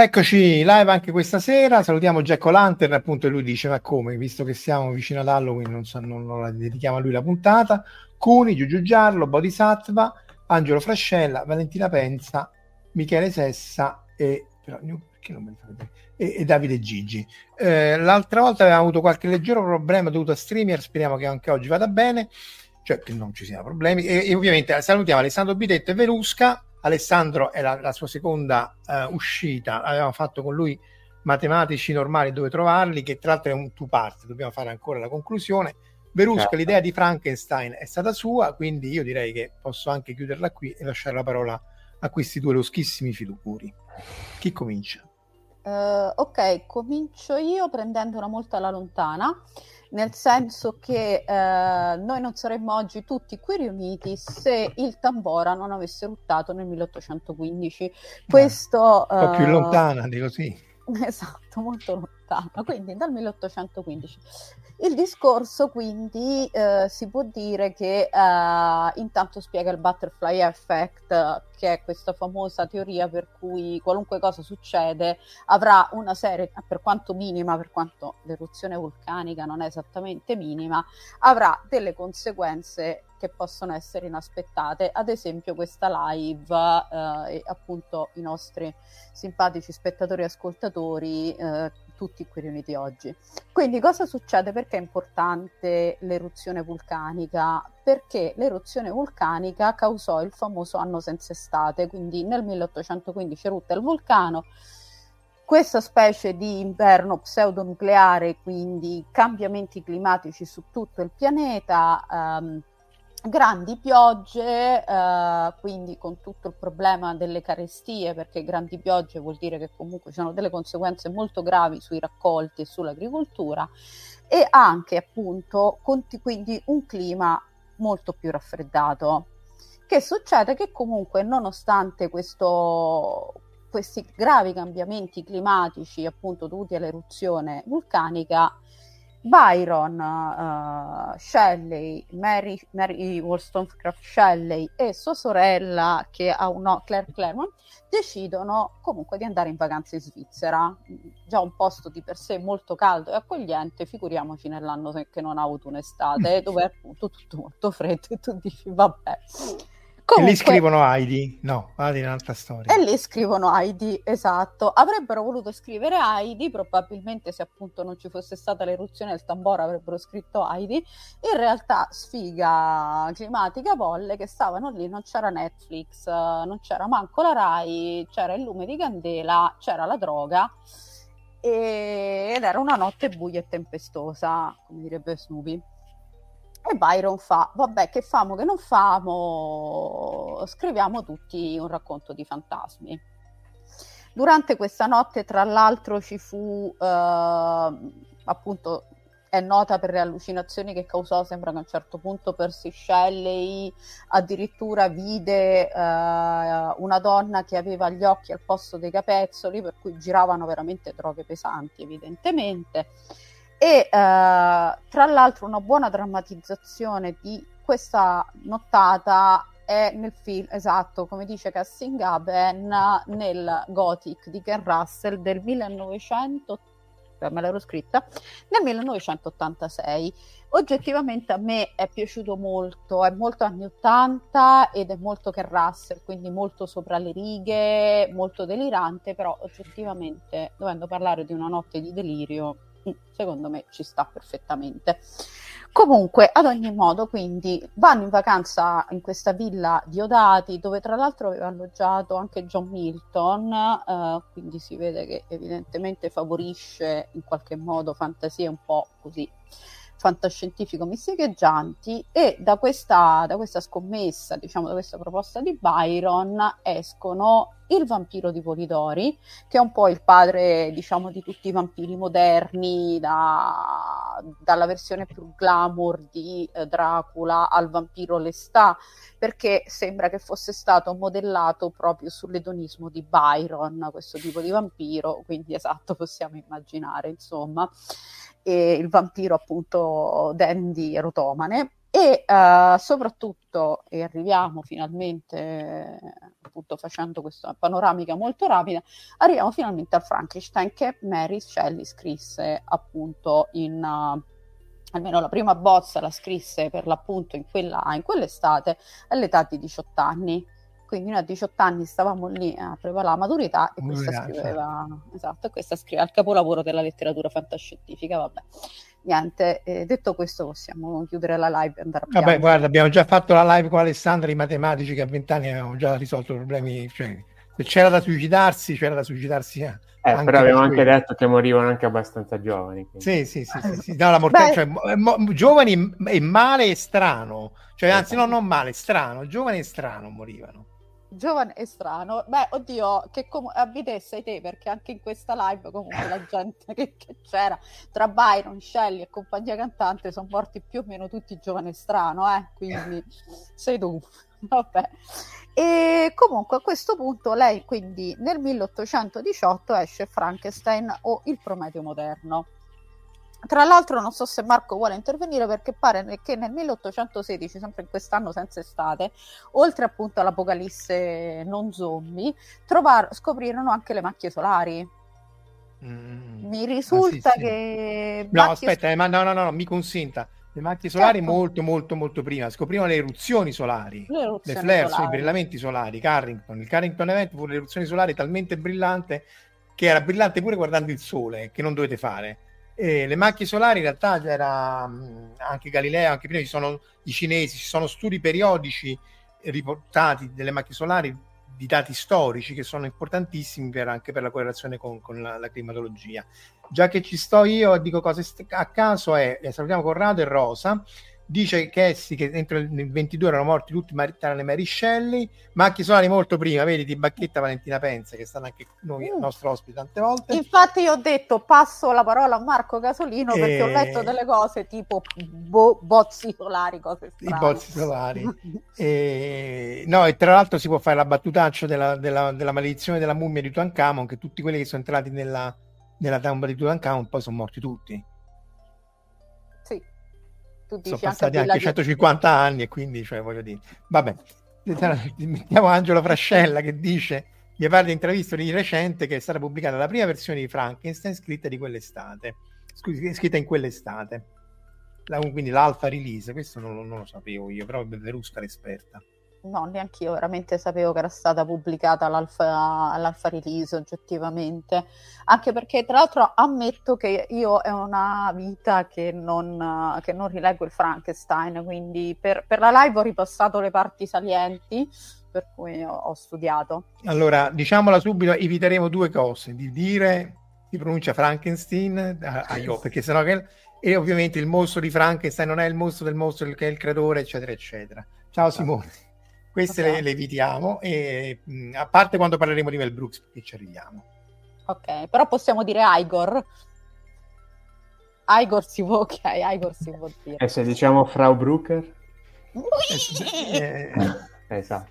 Eccoci, live anche questa sera, salutiamo Jack-o'-Lantern, appunto, e lui dice, ma come, visto che siamo vicino ad Halloween, non la dedichiamo a lui la puntata, Cuni, Giugiu Giarlo, Bodhisattva, Angelo Frascella, Valentina Penza, Michele Sessa e Davide Gigi. L'altra volta avevamo avuto qualche leggero problema dovuto a streamer, speriamo che anche oggi vada bene, cioè che non ci siano problemi, e ovviamente salutiamo Alessandro Bitetto e Verusca. Alessandro è la sua seconda uscita, avevamo fatto con lui Matematici normali dove trovarli, che tra l'altro è un two part, dobbiamo fare ancora la conclusione. Verusca, certo. L'idea di Frankenstein è stata sua, quindi io direi che posso anche chiuderla qui e lasciare la parola a questi due loschissimi filupuri. Chi comincia? Ok, comincio io prendendola molto alla lontana, nel senso che noi non saremmo oggi tutti qui riuniti se il Tambora non avesse ruttato nel 1815. Questo un po' più lontana di così. Esatto, molto lontana, quindi dal 1815. Il discorso quindi si può dire che intanto spiega il butterfly effect, che è questa famosa teoria per cui qualunque cosa succede avrà una serie, per quanto minima, per quanto l'eruzione vulcanica non è esattamente minima, avrà delle conseguenze che possono essere inaspettate. Ad esempio questa live, e appunto i nostri simpatici spettatori e ascoltatori, tutti qui riuniti oggi. Quindi cosa succede? Perché è importante l'eruzione vulcanica? Perché l'eruzione vulcanica causò il famoso anno senza estate, quindi nel 1815 erutta il vulcano, questa specie di inverno pseudonucleare, quindi cambiamenti climatici su tutto il pianeta, grandi piogge, quindi con tutto il problema delle carestie, perché grandi piogge vuol dire che comunque ci sono delle conseguenze molto gravi sui raccolti e sull'agricoltura, e anche appunto quindi un clima molto più raffreddato. Che succede? Che comunque nonostante questi gravi cambiamenti climatici appunto dovuti all'eruzione vulcanica, Byron, Shelley, Mary Wollstonecraft Shelley e sua sorella, che ha un nome, Claire Claremont, decidono comunque di andare in vacanza in Svizzera, già un posto di per sé molto caldo e accogliente, figuriamoci nell'anno che non ha avuto un'estate, dove è appunto tutto molto freddo e tu dici vabbè. Comunque, e lì scrivono Heidi, no, Heidi è un'altra storia. E lì scrivono Heidi, esatto. Avrebbero voluto scrivere Heidi, probabilmente se appunto non ci fosse stata l'eruzione del Tambora avrebbero scritto Heidi. In realtà sfiga climatica volle che stavano lì, non c'era Netflix, non c'era manco la Rai, c'era il lume di candela, c'era la droga ed era una notte buia e tempestosa, come direbbe Snoopy. E Byron fa, vabbè, che famo che non famo, scriviamo tutti un racconto di fantasmi. Durante questa notte, tra l'altro, ci fu appunto è nota per le allucinazioni che causò, sembra che a un certo punto Percy Shelley addirittura vide una donna che aveva gli occhi al posto dei capezzoli, per cui giravano veramente droghe pesanti evidentemente, e tra l'altro una buona drammatizzazione di questa nottata è nel film, esatto, come dice Cassie Ingaben, nel Gothic di Ken Russell del 1980, me l'ero scritta, nel 1986. Oggettivamente a me è piaciuto molto, è molto anni 80 ed è molto Ken Russell, quindi molto sopra le righe, molto delirante, però oggettivamente, dovendo parlare di una notte di delirio, secondo me ci sta perfettamente. Comunque, ad ogni modo, quindi vanno in vacanza in questa villa di Odati, dove tra l'altro aveva alloggiato anche John Milton, quindi si vede che evidentemente favorisce in qualche modo fantasie un po' così fantascientifico misticheggianti, e da questa scommessa, diciamo da questa proposta di Byron, escono il vampiro di Polidori, che è un po' il padre, diciamo, di tutti i vampiri moderni, dalla versione più glamour di Dracula al vampiro Lestat, perché sembra che fosse stato modellato proprio sull'edonismo di Byron, questo tipo di vampiro, quindi esatto, possiamo immaginare, insomma, e il vampiro appunto dandy rotomane. E soprattutto, e arriviamo finalmente, appunto facendo questa panoramica molto rapida, arriviamo finalmente al Frankenstein che Mary Shelley scrisse appunto in, almeno la prima bozza la scrisse per l'appunto in quell'estate all'età di 18 anni. Quindi noi a 18 anni stavamo lì a preparare la maturità e questa scriveva, esatto, questa scriveva il capolavoro della letteratura fantascientifica, vabbè. Niente, detto questo possiamo chiudere la live e andare a piangere. Vabbè, guarda, abbiamo già fatto la live con Alessandra, i matematici che a 20 anni avevano già risolto problemi, cioè, se c'era da suicidarsi anche, però abbiamo anche detto che morivano anche abbastanza giovani, quindi. sì. No, la mortalità, cioè, giovani e male e strano, cioè, anzi no, non male, strano, giovane e strano morivano. Giovane e strano, beh, oddio, che avvidesse te, perché anche in questa live comunque la gente che c'era tra Byron, Shelley e compagnia cantante sono morti più o meno tutti giovane e strano, quindi sei tu, vabbè. E comunque a questo punto lei, quindi nel 1818 esce Frankenstein o il Prometeo moderno. Tra l'altro non so se Marco vuole intervenire, perché pare che nel 1816, sempre in quest'anno senza estate, oltre appunto all'apocalisse non zombie, scoprirono anche le macchie solari. Mi risulta che... No, aspetta, no, mi consenta. Le macchie solari molto prima, scoprirono le eruzioni solari, le flare, i brillamenti solari, Carrington. Il Carrington Event fu l'eruzione solare talmente brillante che era brillante pure guardando il sole, che non dovete fare. Le macchie solari in realtà c'era anche Galileo, anche prima ci sono i cinesi, ci sono studi periodici riportati delle macchie solari di dati storici che sono importantissimi anche per la correlazione con la climatologia. Già che ci sto io, dico cose a caso, salutiamo Corrado e Rosa, dice che essi che entro il 22 erano morti tutti tranne Mary Shelley, macchie solari molto prima, vedi, di Bacchetta Valentina Penza, che è stata anche noi, nostro ospite tante volte. Infatti io ho detto, passo la parola a Marco Casolino, perché ho letto delle cose tipo bozzi solari, cose strane. I bozzi solari. No, e tra l'altro si può fare la battutaccia della maledizione della mummia di Tutankhamon, che tutti quelli che sono entrati nella tomba di Tutankhamon poi sono morti tutti. Sono passati anche 150 anni e quindi, cioè, voglio dire, vabbè, mettiamo Angelo Frascella che dice di aver intravisto di recente che è stata pubblicata la prima versione di Frankenstein scritta in quell'estate, quindi l'alfa release. Questo non lo sapevo io, però Verusca l'esperta. No, neanche io veramente sapevo che era stata pubblicata l'alfa release, oggettivamente, anche perché tra l'altro ammetto che io è una vita che non rileggo il Frankenstein, quindi per la live ho ripassato le parti salienti, per cui ho studiato. Allora, diciamola subito, eviteremo due cose, di dire si pronuncia Frankenstein, io, perché sennò che... E ovviamente il mostro di Frankenstein non è il mostro del mostro che è il creatore, eccetera, eccetera. Ciao Simone. Queste okay. le evitiamo, e, a parte quando parleremo di Mel Brooks, perché ci arriviamo. Ok, però possiamo dire Igor. Igor si può, ok, Igor si può dire. E se diciamo Frau Brücker? Esatto.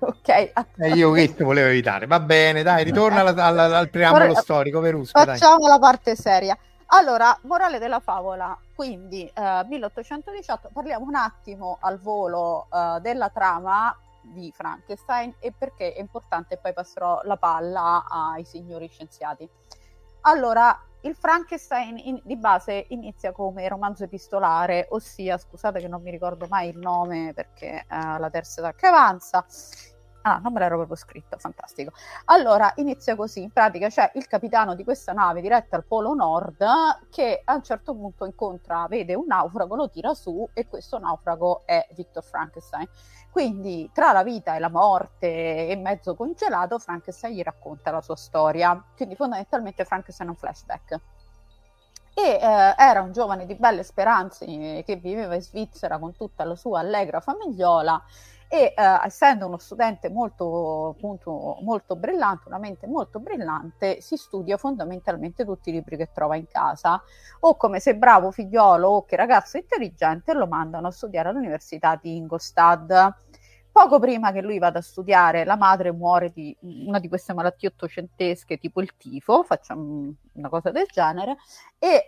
Ok. Io questo volevo evitare. Va bene, dai, ritorna al preambolo storico, Verusca. Facciamo dai. La parte seria. Allora, morale della favola, quindi 1818, parliamo un attimo al volo della trama di Frankenstein e perché è importante, poi passerò la palla ai signori scienziati. Allora, il Frankenstein di base inizia come romanzo epistolare, ossia, scusate che non mi ricordo mai il nome perché la terza età che avanza. Ah, non me l'ero proprio scritto, fantastico. Allora, inizia così, in pratica c'è il capitano di questa nave diretta al Polo Nord che a un certo punto incontra, vede un naufrago, lo tira su e questo naufrago è Victor Frankenstein. Quindi tra la vita e la morte e mezzo congelato, Frankenstein gli racconta la sua storia. Quindi fondamentalmente Frankenstein è un flashback. E era un giovane di belle speranze che viveva in Svizzera con tutta la sua allegra famigliola e essendo uno studente molto, appunto, molto brillante, una mente molto brillante, si studia fondamentalmente tutti i libri che trova in casa, o come se bravo figliolo o che ragazzo intelligente lo mandano a studiare all'università di Ingolstadt. Poco prima che lui vada a studiare, la madre muore di una di queste malattie ottocentesche, tipo il tifo, facciamo una cosa del genere, e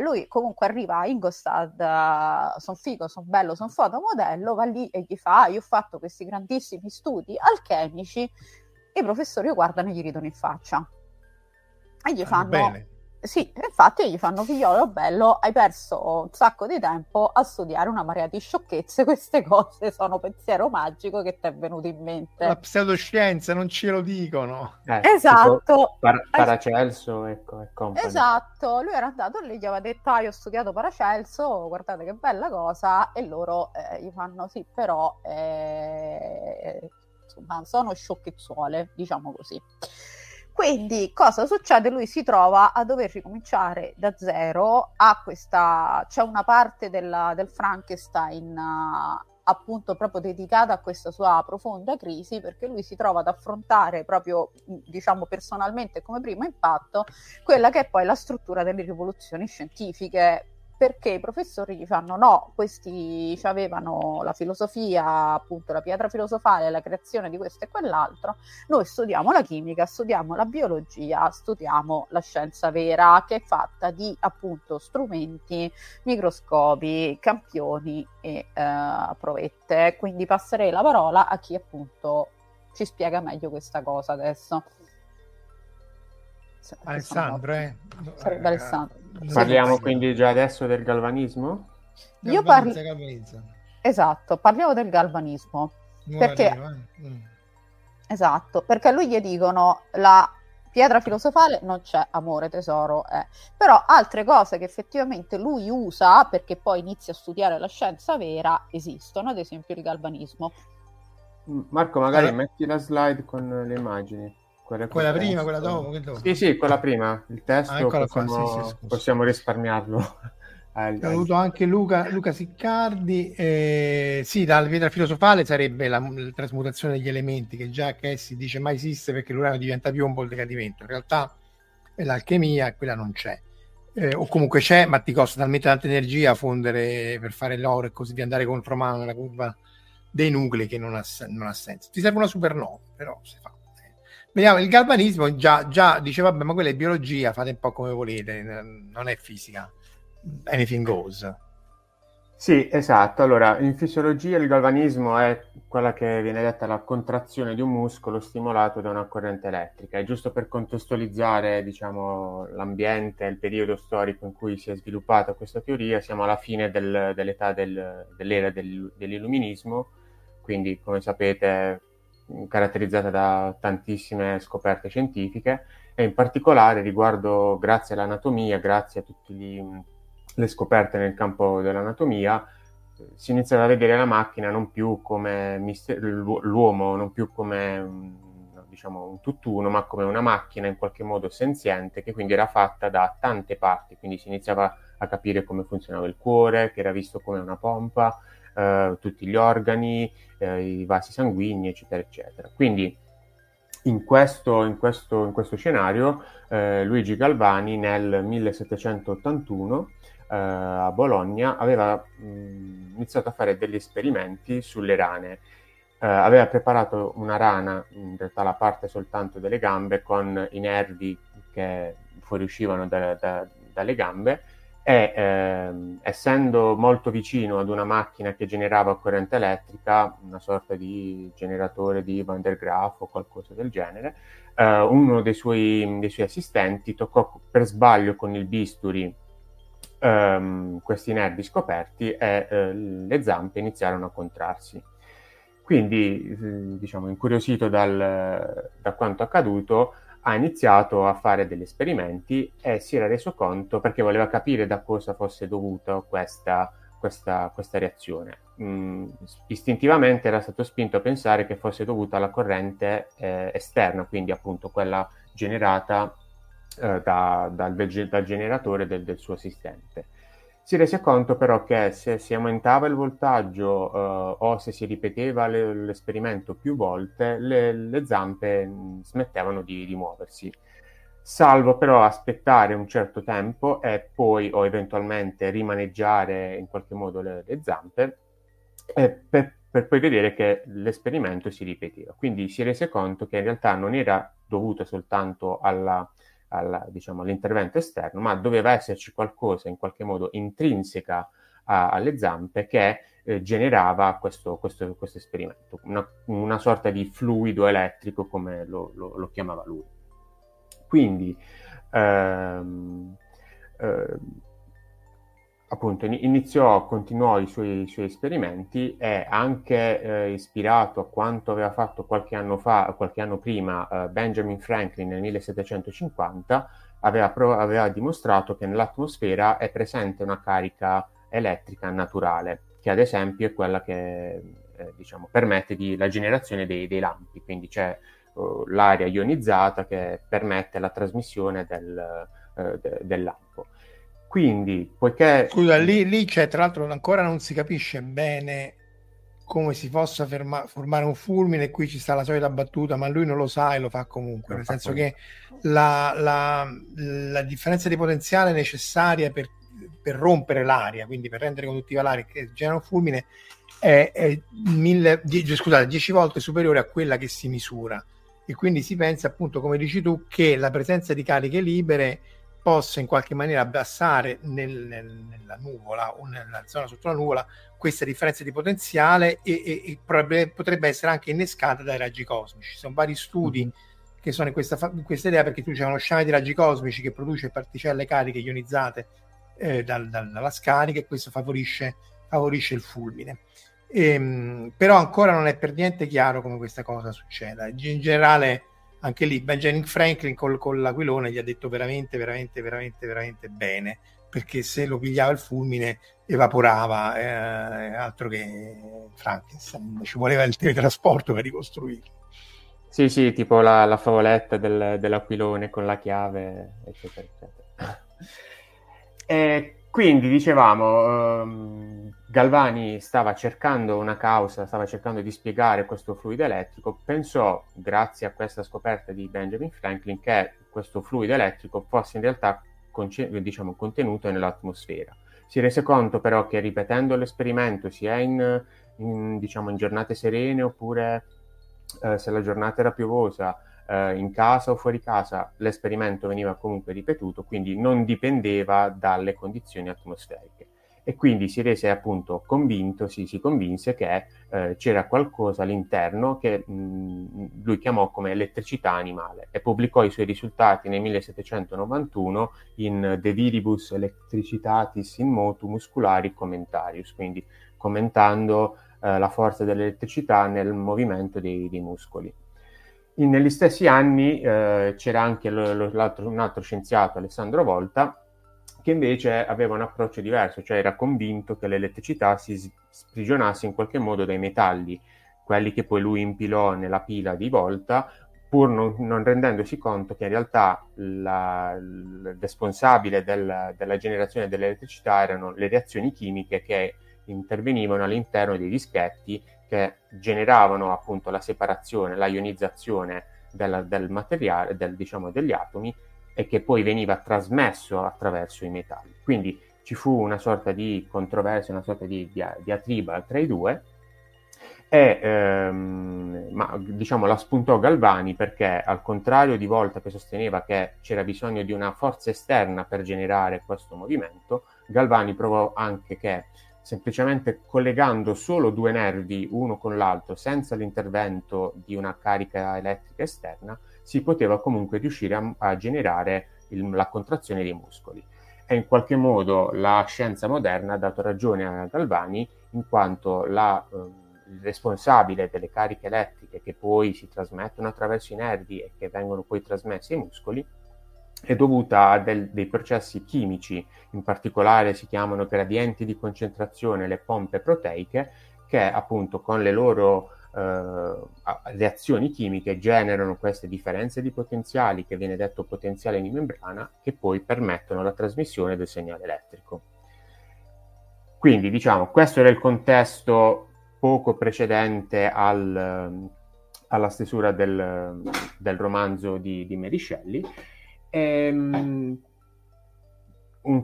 lui comunque arriva a Ingolstadt, son figo, son bello, son fotomodello, va lì e gli fa, io ho fatto questi grandissimi studi alchemici, e i professori lo guardano e gli ridono in faccia. E gli fanno... Bene. Sì, infatti gli fanno, figliolo bello, hai perso un sacco di tempo a studiare una marea di sciocchezze, queste cose sono pensiero magico che ti è venuto in mente. La pseudoscienza, non ce lo dicono. Esatto. Paracelso, ecco, è compagno. Esatto, lui era andato lì, gli aveva detto, io ho studiato Paracelso, guardate che bella cosa, e loro gli fanno, sì, però, insomma, sono sciocchezzuole, diciamo così. Quindi cosa succede? Lui si trova a dover ricominciare da zero, a questa, c'è una parte del Frankenstein appunto proprio dedicata a questa sua profonda crisi, perché lui si trova ad affrontare proprio, diciamo personalmente come primo impatto, quella che è poi la struttura delle rivoluzioni scientifiche, perché i professori gli fanno no, questi avevano la filosofia, appunto la pietra filosofale, la creazione di questo e quell'altro, noi studiamo la chimica, studiamo la biologia, studiamo la scienza vera che è fatta di appunto strumenti, microscopi, campioni e provette, quindi passerei la parola a chi appunto ci spiega meglio questa cosa adesso. Alessandro, sarebbe Alessandro. Parliamo quindi già adesso del galvanismo? Esatto, parliamo del galvanismo. Esatto, perché lui gli dicono la pietra filosofale non c'è, amore tesoro, però altre cose che effettivamente lui usa perché poi inizia a studiare la scienza vera esistono, ad esempio il galvanismo. Marco, magari metti la slide con le immagini. Quella prima, quella dopo, Sì, quella prima, il testo possiamo risparmiarlo. Saluto anche Luca Siccardi. Sì, dalla pietra filosofale sarebbe la trasmutazione degli elementi, che già Cassie dice mai esiste perché l'uranio diventa piombo il decadimento. In realtà è l'alchimia, quella non c'è. O comunque c'è, ma ti costa talmente tanta energia a fondere per fare l'oro e così di andare contro mano nella curva dei nuclei che non ha senso. Ti serve una supernova, però si fa. Vediamo, il galvanismo già dice, vabbè, ma quella è biologia, fate un po' come volete, non è fisica, anything goes. Sì, esatto. Allora, in fisiologia il galvanismo è quella che viene detta la contrazione di un muscolo stimolato da una corrente elettrica. È giusto per contestualizzare, diciamo, l'ambiente, il periodo storico in cui si è sviluppata questa teoria, siamo alla fine dell'età dell'era dell'illuminismo, quindi, come sapete, caratterizzata da tantissime scoperte scientifiche e in particolare riguardo, grazie all'anatomia, grazie a tutte le scoperte nel campo dell'anatomia, si inizia a vedere la macchina non più come l'uomo, non più come, diciamo, un tutt'uno, ma come una macchina in qualche modo senziente che quindi era fatta da tante parti, quindi si iniziava a capire come funzionava il cuore, che era visto come una pompa, tutti gli organi, i vasi sanguigni, eccetera, eccetera. Quindi In questo scenario Luigi Galvani nel 1781 a Bologna aveva iniziato a fare degli esperimenti sulle rane. Aveva preparato una rana, in realtà la parte soltanto delle gambe, con i nervi che fuoriuscivano dalle gambe, e essendo molto vicino ad una macchina che generava corrente elettrica, una sorta di generatore di Van der Graaf o qualcosa del genere, uno dei suoi assistenti toccò per sbaglio con il bisturi questi nervi scoperti e le zampe iniziarono a contrarsi. Quindi, diciamo, incuriosito da quanto accaduto, ha iniziato a fare degli esperimenti e si era reso conto, perché voleva capire da cosa fosse dovuta questa reazione. Istintivamente era stato spinto a pensare che fosse dovuta alla corrente esterna, quindi appunto quella generata dal generatore del suo assistente. Si rese conto però che se si aumentava il voltaggio o se si ripeteva l'esperimento più volte, le zampe smettevano di muoversi, salvo però aspettare un certo tempo e poi o eventualmente rimaneggiare in qualche modo le zampe, per poi vedere che l'esperimento si ripeteva. Quindi si rese conto che in realtà non era dovuto soltanto diciamo, all'intervento esterno, ma doveva esserci qualcosa in qualche modo intrinseca alle zampe che generava questo esperimento, una sorta di fluido elettrico, come lo chiamava lui. Quindi appunto continuò i suoi esperimenti, e anche ispirato a quanto aveva fatto qualche anno prima Benjamin Franklin nel 1750, aveva dimostrato che nell'atmosfera è presente una carica elettrica naturale, che ad esempio è quella che diciamo, permette la generazione dei lampi. Quindi c'è l'aria ionizzata che permette la trasmissione del lampo. Quindi, poiché... Scusa, lì c'è, tra l'altro, ancora non si capisce bene come si possa formare un fulmine. Qui ci sta la solita battuta, ma lui non lo sa e lo fa comunque, nel senso che la differenza di potenziale necessaria per rompere l'aria, quindi per rendere conduttiva l'aria che genera un fulmine, è 10 volte superiore a quella che si misura, e quindi si pensa, appunto, come dici tu, che la presenza di cariche libere possa in qualche maniera abbassare nella nuvola o nella zona sotto la nuvola questa differenza di potenziale, e potrebbe essere anche innescata dai raggi cosmici. Ci sono vari studi che sono in questa idea, perché tu c'è uno sciame di raggi cosmici che produce particelle cariche ionizzate dalla scarica, e questo favorisce il fulmine. Però ancora non è per niente chiaro come questa cosa succeda. In generale, anche lì Benjamin Franklin con l'aquilone gli ha detto veramente bene, perché se lo pigliava il fulmine evaporava, altro che Frankenstein, ci voleva il teletrasporto per ricostruirlo. Sì, tipo la favoletta dell'aquilone con la chiave, eccetera, eccetera. Quindi, dicevamo, Galvani stava cercando di spiegare questo fluido elettrico. Pensò, grazie a questa scoperta di Benjamin Franklin, che questo fluido elettrico fosse in realtà diciamo, contenuto nell'atmosfera. Si rese conto però che ripetendo l'esperimento, sia diciamo, in giornate serene, oppure se la giornata era piovosa, in casa o fuori casa, l'esperimento veniva comunque ripetuto, quindi non dipendeva dalle condizioni atmosferiche. E quindi si rese appunto convinto, si convinse che c'era qualcosa all'interno che lui chiamò come elettricità animale, e pubblicò i suoi risultati nel 1791 in De Viribus Electricitatis in Motu Musculari Commentarius, quindi commentando la forza dell'elettricità nel movimento dei muscoli. Negli stessi anni c'era anche un altro scienziato, Alessandro Volta, che invece aveva un approccio diverso, cioè era convinto che l'elettricità si sprigionasse in qualche modo dai metalli, quelli che poi lui impilò nella pila di Volta, pur non rendendosi conto che in realtà il responsabile della generazione dell'elettricità erano le reazioni chimiche che intervenivano all'interno dei dischetti, che generavano appunto la separazione, la ionizzazione del materiale, diciamo degli atomi, e che poi veniva trasmesso attraverso i metalli. Quindi ci fu una sorta di controversia, una sorta di diatriba tra i due, e ma diciamo la spuntò Galvani, perché al contrario di Volta, che sosteneva che c'era bisogno di una forza esterna per generare questo movimento, Galvani provò anche che semplicemente collegando solo due nervi uno con l'altro, senza l'intervento di una carica elettrica esterna, si poteva comunque riuscire a generare la contrazione dei muscoli. E in qualche modo la scienza moderna ha dato ragione a Galvani, in quanto il responsabile delle cariche elettriche che poi si trasmettono attraverso i nervi e che vengono poi trasmessi ai muscoli è dovuta a dei processi chimici, in particolare si chiamano gradienti di concentrazione, le pompe proteiche, che appunto con le loro reazioni chimiche generano queste differenze di potenziali, che viene detto potenziale di membrana, che poi permettono la trasmissione del segnale elettrico. Quindi diciamo, questo era il contesto poco precedente alla stesura del romanzo di Mary Shelley. Un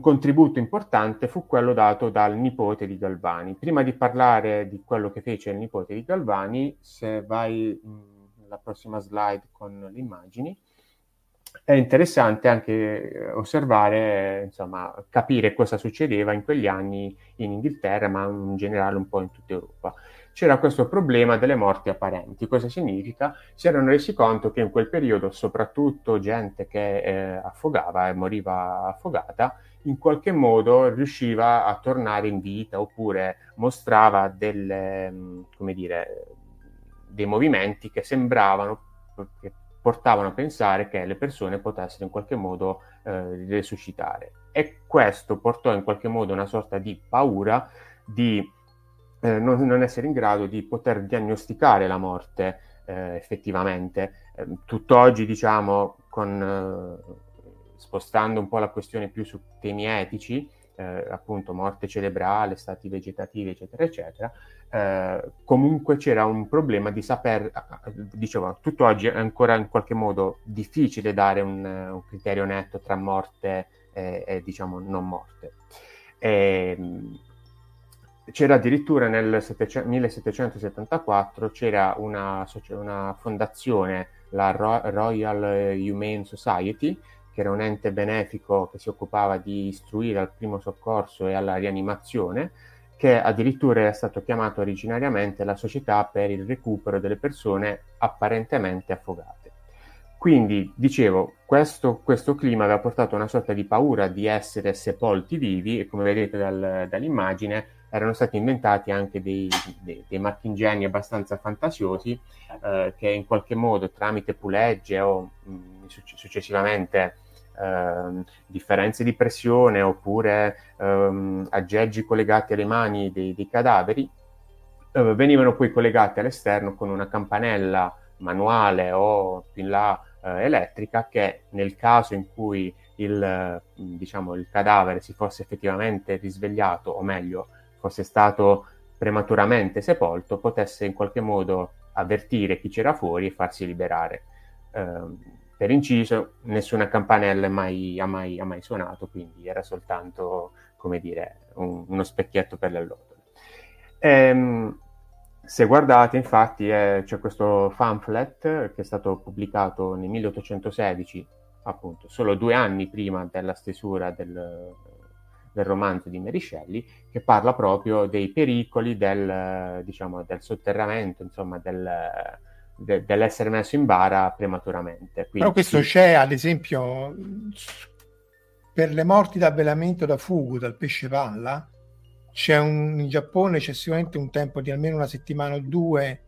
contributo importante fu quello dato dal nipote di Galvani. Prima di parlare di quello che fece il nipote di Galvani, se vai alla prossima slide con le immagini, è interessante anche osservare, insomma, capire cosa succedeva in quegli anni in Inghilterra, ma in generale un po' in tutta Europa. C'era questo problema delle morti apparenti. Cosa significa? Si erano resi conto che in quel periodo, soprattutto gente che affogava e moriva affogata, in qualche modo riusciva a tornare in vita, oppure mostrava dei movimenti che sembravano, che portavano a pensare che le persone potessero in qualche modo resuscitare. E questo portò in qualche modo una sorta di paura di non essere in grado di poter diagnosticare la morte effettivamente. Tutt'oggi, diciamo, spostando un po' la questione più su temi etici, appunto morte cerebrale, stati vegetativi, eccetera, eccetera, comunque c'era un problema di saper, dicevo, tutt'oggi è ancora in qualche modo difficile dare un criterio netto tra morte e diciamo non morte. C'era addirittura nel 1774 c'era una fondazione, la Royal Humane Society, che era un ente benefico che si occupava di istruire al primo soccorso e alla rianimazione, che addirittura era stato chiamato originariamente la Società per il recupero delle persone apparentemente affogate. Quindi, dicevo, questo clima aveva portato a una sorta di paura di essere sepolti vivi, e come vedete dall'immagine erano stati inventati anche dei marchingegni abbastanza fantasiosi che in qualche modo tramite pulegge o successivamente differenze di pressione, oppure aggeggi collegati alle mani dei cadaveri, venivano poi collegati all'esterno con una campanella manuale o più in là elettrica, che nel caso in cui il cadavere si fosse effettivamente risvegliato, o meglio fosse stato prematuramente sepolto, potesse in qualche modo avvertire chi c'era fuori e farsi liberare. Per inciso, nessuna campanella ha mai suonato, quindi era soltanto, uno specchietto per le allodole. Se guardate, infatti, c'è questo pamphlet che è stato pubblicato nel 1816, appunto, solo 2 anni prima della stesura del romanzo di Mary Shelley, che parla proprio dei pericoli del sotterramento, insomma, dell'essere messo in bara prematuramente. Quindi, però questo c'è, ad esempio, per le morti da avvelenamento da fugo, dal pesce palla, in Giappone c'è sicuramente un tempo di almeno una settimana o 2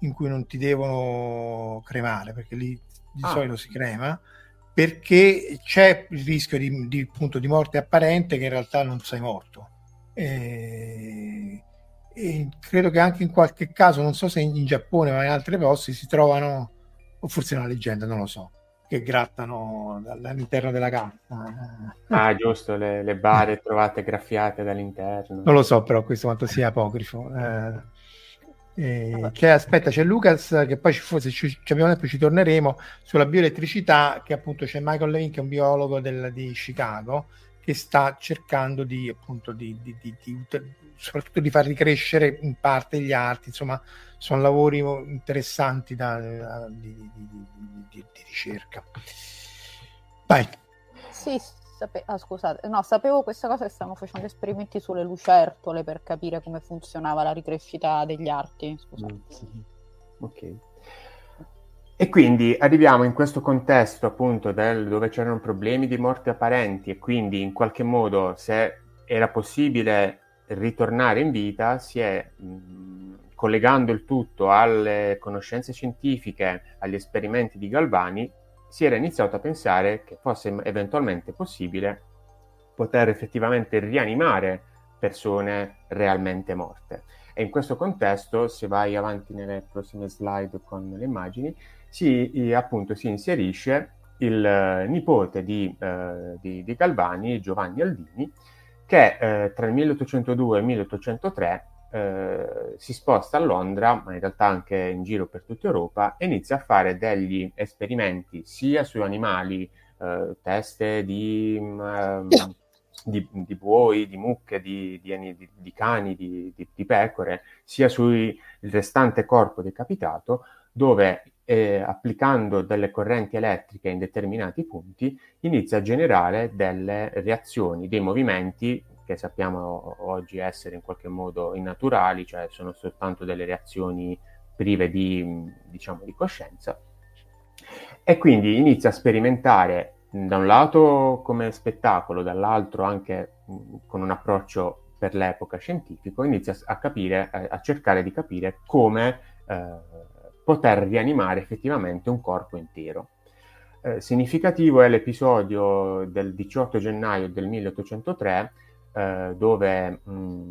in cui non ti devono cremare, perché lì di solito si crema, perché c'è il rischio di morte apparente, che in realtà non sei morto, e credo che anche in qualche caso, non so se in Giappone ma in altri posti, si trovano, o forse è una leggenda, non lo so, che grattano dall'interno della carta. Ah, giusto, le bare trovate graffiate dall'interno. Non lo so però questo quanto sia apocrifo. Cioè, aspetta, c'è Lucas che poi se ci abbiamo tempo ci torneremo sulla bioelettricità, che appunto c'è Michael Levin, che è un biologo di Chicago, che sta cercando di appunto soprattutto di far ricrescere in parte gli arti, insomma sono lavori interessanti di ricerca. Vai. Sì. Scusate, no, sapevo questa cosa, che stavano facendo esperimenti sulle lucertole per capire come funzionava la ricrescita degli arti. Scusate. Ok. E quindi arriviamo in questo contesto appunto dove c'erano problemi di morte apparenti, e quindi in qualche modo, se era possibile ritornare in vita, si è collegando il tutto alle conoscenze scientifiche, agli esperimenti di Galvani, si era iniziato a pensare che fosse eventualmente possibile poter effettivamente rianimare persone realmente morte. E in questo contesto, se vai avanti nelle prossime slide con le immagini, si inserisce il nipote di Galvani, Giovanni Aldini, che tra il 1802 e il 1803 si sposta a Londra, ma in realtà anche in giro per tutta Europa, e inizia a fare degli esperimenti sia su animali, teste di buoi, di mucche, di cani, di pecore, sia sul restante corpo decapitato, dove applicando delle correnti elettriche in determinati punti inizia a generare delle reazioni, dei movimenti che sappiamo oggi essere in qualche modo innaturali, cioè sono soltanto delle reazioni prive di coscienza, e quindi inizia a sperimentare da un lato come spettacolo, dall'altro anche con un approccio per l'epoca scientifico, inizia a capire, a cercare di capire come poter rianimare effettivamente un corpo intero. Significativo è l'episodio del 18 gennaio del 1803, dove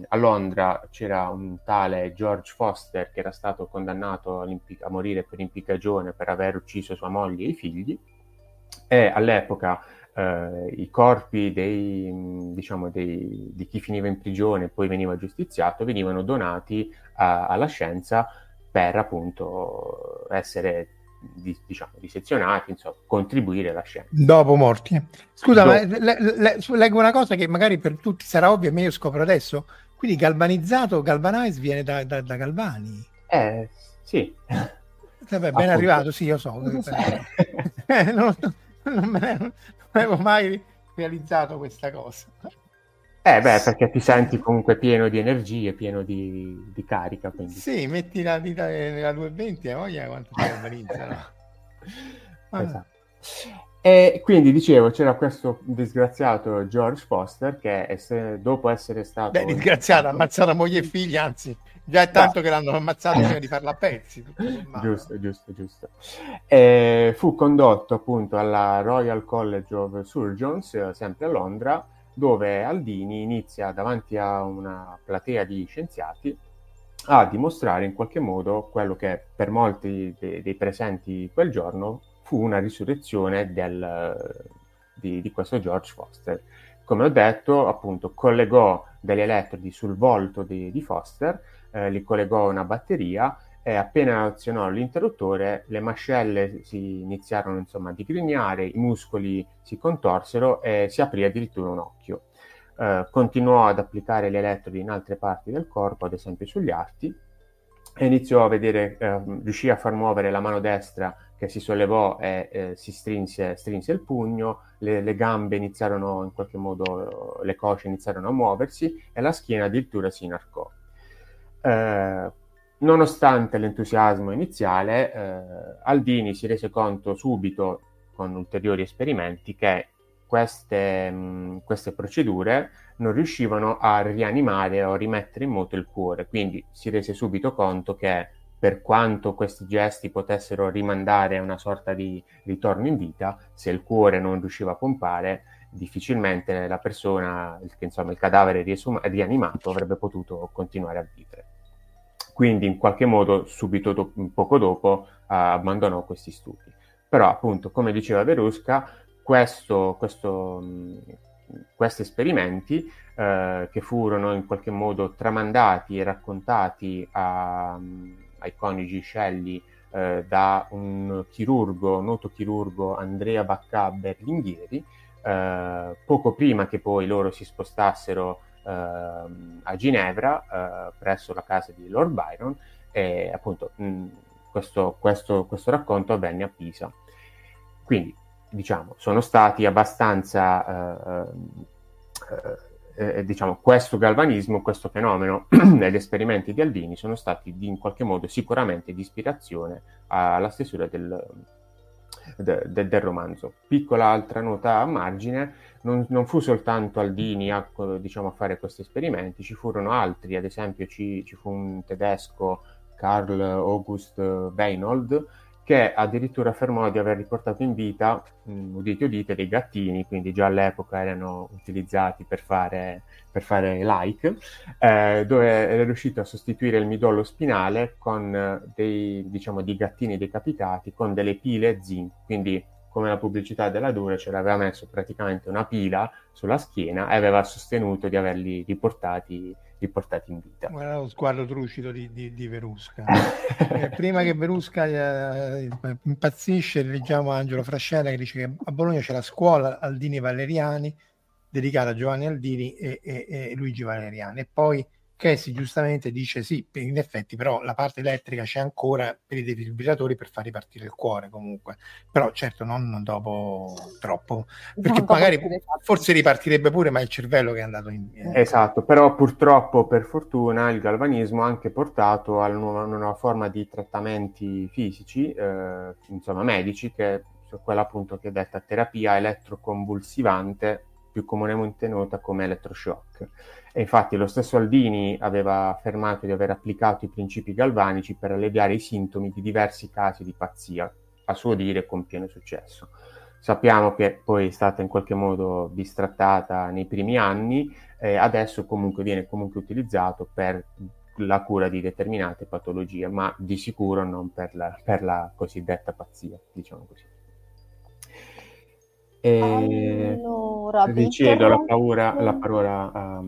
a Londra c'era un tale George Foster che era stato condannato a morire per impiccagione per aver ucciso sua moglie e i figli, e all'epoca i corpi di chi finiva in prigione e poi veniva giustiziato venivano donati alla scienza per appunto essere dissezionati, insomma, contribuire alla scienza. Dopo morti. Scusa, ma leggo una cosa che magari per tutti sarà ovvia, ma io scopro adesso. Quindi galvanizzato, galvanize, viene da Galvani. Sì. Vabbè, ben arrivato, sì, io so. Non avevo mai realizzato questa cosa. Perché ti senti comunque pieno di energie, pieno di carica. Quindi. Sì, metti la vita nella 220 e voglia quanto ti organizza, no? Esatto. E quindi dicevo, c'era questo disgraziato George Foster che dopo essere stato... disgraziato, ha ammazzato moglie e figli, anzi, già è tanto che l'hanno ammazzato prima di farla a pezzi. Giusto. Fu condotto appunto alla Royal College of Surgeons, sempre a Londra, dove Aldini inizia davanti a una platea di scienziati a dimostrare in qualche modo quello che per molti dei presenti quel giorno fu una risurrezione di questo George Foster. Come ho detto, appunto, collegò degli elettrodi sul volto di Foster, li collegò a una batteria, e appena azionò l'interruttore le mascelle si iniziarono a digrignare, i muscoli si contorsero e si aprì addirittura un occhio. Continuò ad applicare gli elettrodi in altre parti del corpo, ad esempio sugli arti, e iniziò a vedere, riuscì a far muovere la mano destra che si sollevò e si strinse il pugno, le gambe iniziarono in qualche modo, le cosce iniziarono a muoversi e la schiena addirittura si inarcò. Nonostante l'entusiasmo iniziale, Aldini si rese conto subito, con ulteriori esperimenti, che queste procedure non riuscivano a rianimare o rimettere in moto il cuore, quindi si rese subito conto che per quanto questi gesti potessero rimandare una sorta di ritorno in vita, se il cuore non riusciva a pompare, difficilmente la persona, il cadavere rianimato, avrebbe potuto continuare a vivere. Quindi in qualche modo subito poco dopo abbandonò questi studi. Però appunto, come diceva Verusca, questo questi esperimenti che furono in qualche modo tramandati e raccontati ai coniugi Shelley da un chirurgo, noto chirurgo Andrea Baccà Berlinghieri, poco prima che poi loro si spostassero a Ginevra, presso la casa di Lord Byron, e appunto questo racconto avvenne a Pisa. Quindi, diciamo, sono stati abbastanza, diciamo, questo galvanismo, questo fenomeno negli esperimenti di Aldini sono stati in qualche modo sicuramente di ispirazione alla stesura del romanzo. Piccola altra nota a margine, non fu soltanto Aldini a, diciamo, a fare questi esperimenti, ci furono altri, ad esempio ci fu un tedesco, Karl August Weinold, che addirittura affermò di aver riportato in vita, udite udite, dei gattini, quindi già all'epoca erano utilizzati per fare like, dove era riuscito a sostituire il midollo spinale con dei, diciamo, di gattini decapitati con delle pile zinc, quindi come la pubblicità della Dura ce l'aveva messo praticamente una pila sulla schiena e aveva sostenuto di averli riportati in vita. Guarda lo sguardo trucido di Verusca. Prima che Verusca impazzisce, leggiamo Angelo Frascella che dice che a Bologna c'è la scuola Aldini Valeriani dedicata a Giovanni Aldini e Luigi Valeriani, e poi Cassie giustamente dice sì, in effetti però la parte elettrica c'è ancora per i defibrillatori per far ripartire il cuore comunque, però certo non dopo troppo, perché magari forse ripartirebbe pure, ma è il cervello che è andato in... Esatto, però purtroppo per fortuna il galvanismo ha anche portato a una nuova forma di trattamenti fisici, insomma medici, che quella appunto che è detta terapia elettroconvulsivante, più comunemente nota come elettroshock. E infatti lo stesso Aldini aveva affermato di aver applicato i principi galvanici per alleviare i sintomi di diversi casi di pazzia, a suo dire con pieno successo. Sappiamo che poi è stata in qualche modo bistrattata nei primi anni, e adesso comunque viene comunque utilizzato per la cura di determinate patologie, ma di sicuro non per la cosiddetta pazzia, diciamo così. Allora, vi cedo la parola a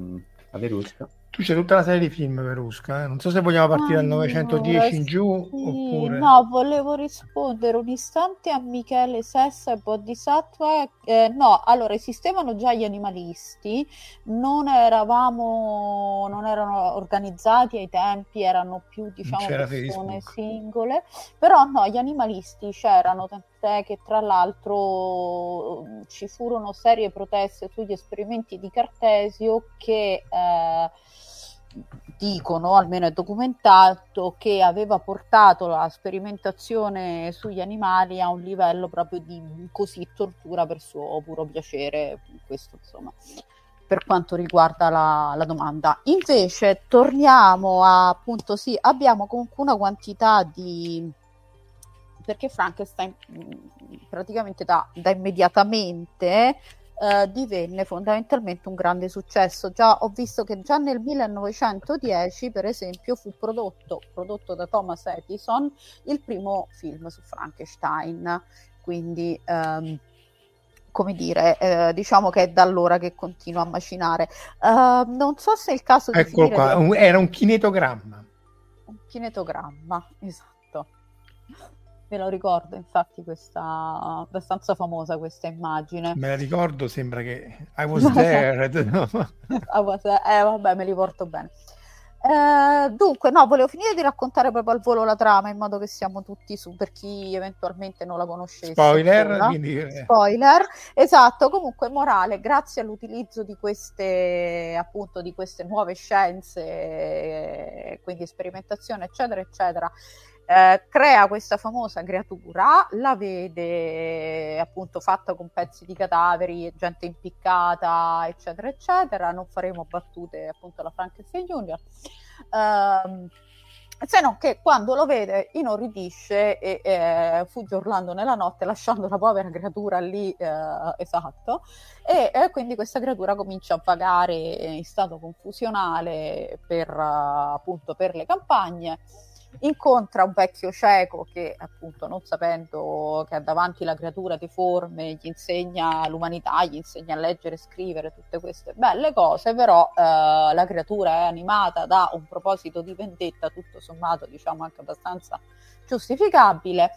Verusca. Tu c'è tutta la serie di film, Verusca, eh? Non so se vogliamo partire dal 910 in giù, sì, oppure... No, volevo rispondere un istante a Michele Sessa e Bodhisattva. No, allora esistevano già gli animalisti, non erano organizzati ai tempi, erano più, diciamo, persone Facebook. Singole, però no, gli animalisti c'erano, tant'è che tra l'altro ci furono serie proteste sugli esperimenti di Cartesio che... dicono, almeno è documentato, che aveva portato la sperimentazione sugli animali a un livello proprio di così tortura per suo puro piacere. Questo, insomma, per quanto riguarda la domanda. Invece torniamo a, appunto, sì, abbiamo comunque una quantità di... perché Frankenstein praticamente da immediatamente... divenne fondamentalmente un grande successo. Già ho visto che già nel 1910 per esempio fu prodotto da Thomas Edison il primo film su Frankenstein, quindi come dire, diciamo che è da allora che continua a macinare. Non so se è il caso di... Ecco qua, era un kinetogramma. Un kinetogramma, esatto. Me lo ricordo, infatti, questa abbastanza famosa questa immagine. Me la ricordo, sembra che I was there. No? Vabbè, me li porto bene. Dunque, no, volevo finire di raccontare proprio al volo la trama, in modo che siamo tutti su, per chi eventualmente non la conoscesse. Spoiler, quindi... Spoiler, esatto. Comunque, morale, grazie all'utilizzo di queste, appunto, di queste nuove scienze, quindi sperimentazione, eccetera, eccetera, crea questa famosa creatura, la vede appunto fatta con pezzi di cadaveri, gente impiccata, eccetera, eccetera. Non faremo battute appunto alla Frankenstein Junior. Se non che quando lo vede inorridisce e fugge urlando nella notte, lasciando la povera creatura lì, esatto, e quindi questa creatura comincia a vagare in stato confusionale per, appunto, per le campagne. incontra un vecchio cieco che appunto, non sapendo che ha davanti la creatura deforme, gli insegna l'umanità, gli insegna a leggere e scrivere, tutte queste belle cose, però la creatura è animata da un proposito di vendetta, tutto sommato diciamo anche abbastanza giustificabile.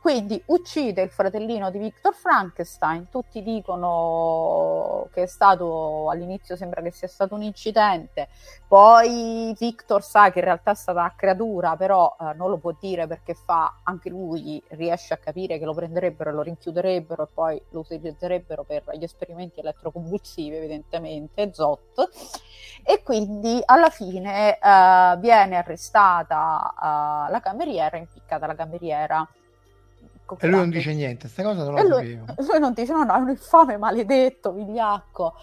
Quindi uccide il fratellino di Victor Frankenstein, tutti dicono che è stato, all'inizio sembra che sia stato un incidente, poi Victor sa che in realtà è stata una creatura, però non lo può dire perché fa, anche lui riesce a capire che lo prenderebbero e lo rinchiuderebbero e poi lo utilizzerebbero per gli esperimenti elettroconvulsivi, evidentemente, Zot, e quindi alla fine viene arrestata la cameriera, impiccata la cameriera. E lui non dice niente, questa cosa non la sapevo. Lui non dice, no, no, è un infame maledetto, vigliacco.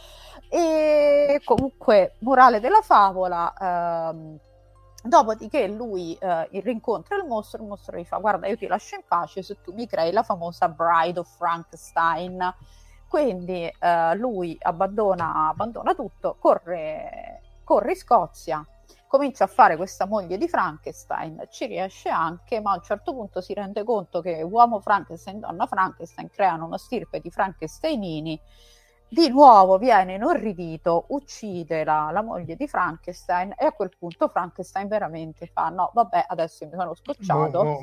E comunque, morale della favola, dopodiché lui rincontra il mostro gli fa, guarda, io ti lascio in pace se tu mi crei la famosa Bride of Frankenstein. Quindi lui abbandona tutto, corre in Scozia, comincia a fare questa moglie di Frankenstein, ci riesce anche, ma a un certo punto si rende conto che uomo Frankenstein, donna Frankenstein creano una stirpe di Frankensteinini, di nuovo viene inorridito, uccide la moglie di Frankenstein e a quel punto Frankenstein veramente fa, no vabbè adesso mi sono scocciato, no.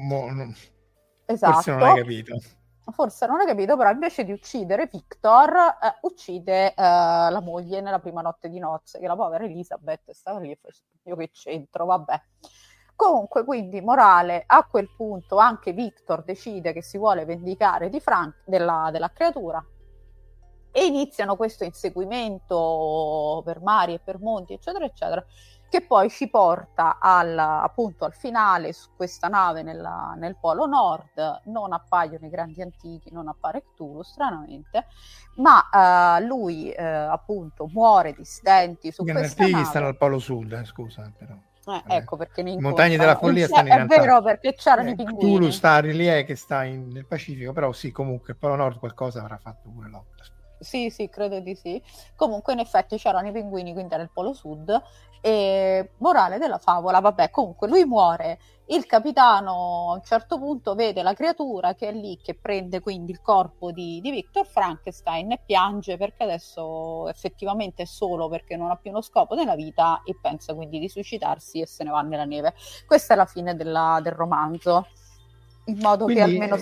Esatto. Forse non hai capito. Forse non ho capito, però invece di uccidere Victor, uccide la moglie nella prima notte di nozze, che la povera Elizabeth stava lì e poi io che c'entro, vabbè. Comunque, quindi, morale, a quel punto anche Victor decide che si vuole vendicare di della creatura e iniziano questo inseguimento per mari e per monti, eccetera, eccetera, che poi ci porta appunto al finale su questa nave nel Polo Nord. Non appaiono i grandi antichi, non appare Cthulhu stranamente, ma lui appunto muore di stenti su questa nave. I grandi antichi stanno al Polo Sud, scusa però. Ecco perché le montagne della follia stanno in realtà. È vero, perché c'erano i pinguini. Cthulhu sta a Riley che sta nel Pacifico, però sì, comunque il Polo Nord qualcosa avrà fatto pure l'opera. Sì, credo di sì. Comunque in effetti c'erano i pinguini, quindi era il Polo Sud. E morale della favola, vabbè, comunque lui muore, il capitano a un certo punto vede la creatura che è lì, che prende quindi il corpo di Victor Frankenstein e piange perché adesso effettivamente è solo, perché non ha più uno scopo nella vita e pensa quindi di suicidarsi e se ne va nella neve. Questa è la fine del romanzo, in modo quindi, che almeno...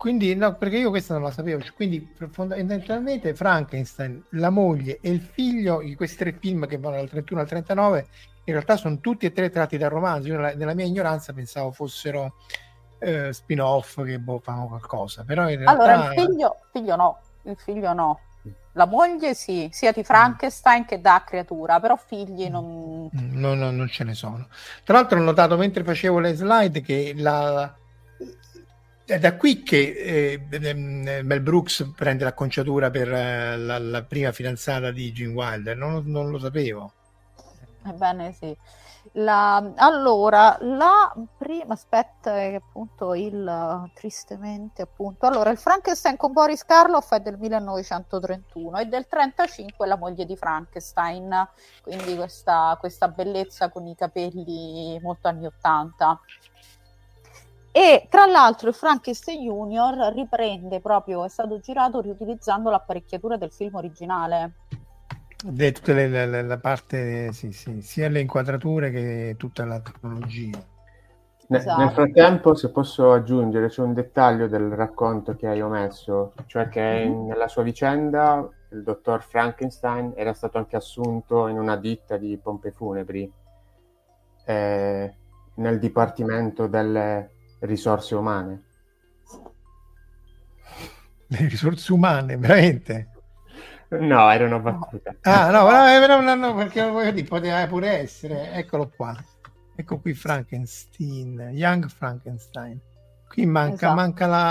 Quindi, no, perché io questa non la sapevo, quindi fondamentalmente Frankenstein, la moglie e il figlio, in questi tre film che vanno dal 31 al 39, in realtà sono tutti e tre tratti dal romanzo. Io nella mia ignoranza pensavo fossero spin-off che fanno qualcosa, però in realtà... Allora, il figlio no, la moglie sì, sia di Frankenstein che da creatura, però figli non ce ne sono. Tra l'altro ho notato mentre facevo le slide che è da qui che Mel Brooks prende l'acconciatura per la prima fidanzata di Gene Wilder, non lo sapevo. Ebbene sì. Allora, la prima, aspetta, appunto tristemente appunto. Allora, il Frankenstein con Boris Karloff è del 1931 e del 1935 la moglie di Frankenstein, quindi questa bellezza con i capelli molto anni 80. E tra l'altro il Frankenstein Junior riprende proprio, è stato girato riutilizzando l'apparecchiatura del film originale. Tutte la parte, sì, sia le inquadrature che tutta la tecnologia. Esatto. Nel frattempo, se posso aggiungere, c'è un dettaglio del racconto che hai omesso, cioè che nella sua vicenda il dottor Frankenstein era stato anche assunto in una ditta di pompe funebri nel dipartimento delle risorse umane. Le risorse umane, veramente? No, erano battute. Ah, no, perché poteva pure essere. Eccolo qua. Ecco qui Frankenstein, Young Frankenstein. Qui manca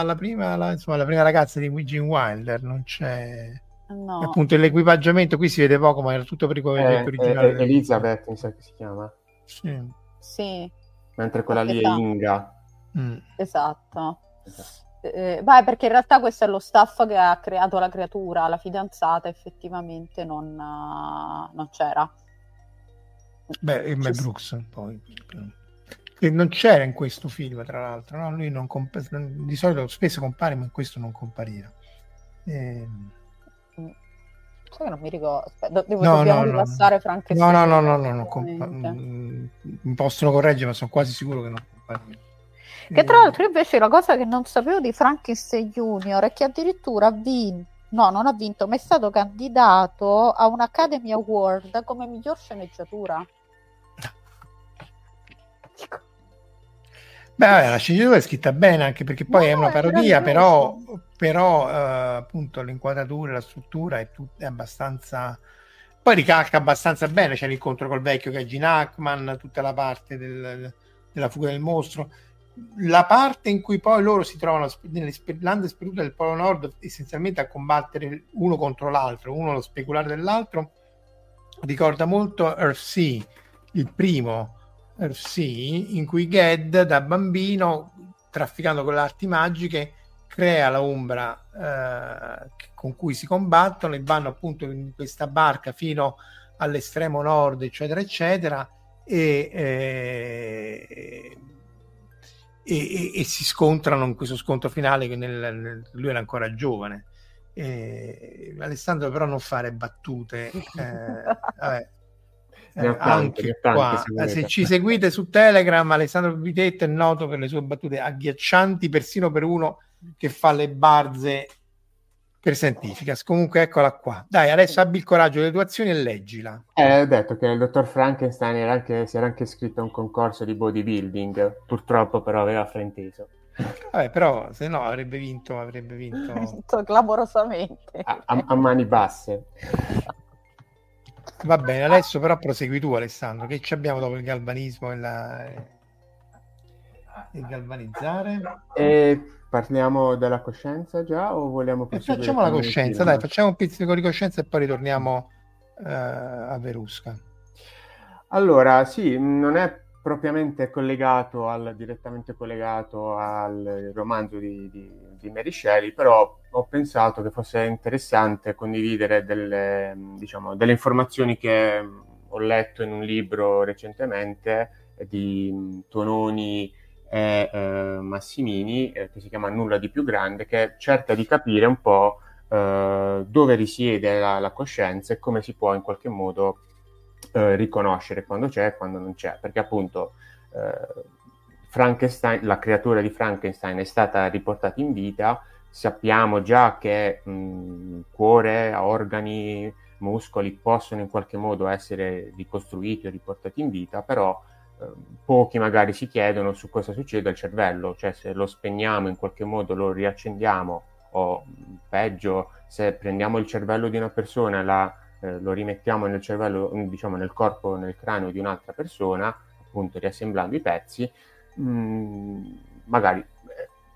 la prima ragazza di Gene Wilder, non c'è... No. Appunto l'equipaggiamento qui si vede poco, ma era tutto per i originale. Elizabeth, mi sa che si chiama. Sì. Mentre quella lì è Inga. Esatto. Perché in realtà questo è lo staff che ha creato la creatura, la fidanzata effettivamente non c'era. Mel Brooks poi che non c'era in questo film, tra l'altro, no? Lui non di solito spesso compare, ma in questo non compariva. Sai, non mi ricordo. Aspetta, dobbiamo rilassare Frankenstein. No, mi possono correggere, ma sono quasi sicuro che non compariva. Che tra l'altro invece la cosa che non sapevo di Frankenstein Junior è che addirittura ha vinto, no, non ha vinto, ma è stato candidato a un Academy Award come miglior sceneggiatura. Beh, la sceneggiatura è scritta bene, anche perché poi è una parodia, però appunto l'inquadratura, la struttura è abbastanza... Poi ricalca abbastanza bene, c'è l'incontro col vecchio che è Gene Hackman, tutta la parte della fuga del mostro... La parte in cui poi loro si trovano nelle lande sperdute del Polo Nord, essenzialmente a combattere uno contro l'altro, uno lo speculare dell'altro, ricorda molto Earthsea, il primo Earthsea, in cui Ged da bambino, trafficando con le arti magiche, crea la ombra con cui si combattono e vanno appunto in questa barca fino all'estremo nord, eccetera eccetera, e si scontrano in questo scontro finale che lui era ancora giovane. Alessandro, però non fare battute, vabbè. Anche qua, se ci seguite su Telegram, Alessandro Bitetto è noto per le sue battute agghiaccianti, persino per uno che fa le barze per Scientificast. Comunque eccola qua, dai, adesso abbi il coraggio delle tue azioni e leggila. Ho detto che il dottor Frankenstein si era anche iscritto a un concorso di bodybuilding, purtroppo però aveva frainteso. Vabbè, però se no avrebbe vinto clamorosamente a mani basse. Va bene, adesso però prosegui tu, Alessandro, che ci abbiamo dopo il galvanismo e il galvanizzare. Parliamo della coscienza già o vogliamo... Facciamo la coscienza, dai, facciamo un pizzico di coscienza e poi ritorniamo a Verusca. Allora, sì, non è propriamente direttamente collegato al romanzo di Mary Shelley, però ho pensato che fosse interessante condividere delle informazioni che ho letto in un libro recentemente di Tononi Massimini, che si chiama Nulla di più grande, che cerca di capire un po' dove risiede la coscienza e come si può in qualche modo riconoscere quando c'è e quando non c'è, perché appunto Frankenstein, la creatura di Frankenstein, è stata riportata in vita. Sappiamo già che cuore, organi, muscoli possono in qualche modo essere ricostruiti o riportati in vita, però pochi magari si chiedono su cosa succede al cervello, cioè se lo spegniamo in qualche modo lo riaccendiamo, o peggio se prendiamo il cervello di una persona e lo rimettiamo nel cervello, diciamo nel corpo, nel cranio di un'altra persona, appunto riassemblando i pezzi. Magari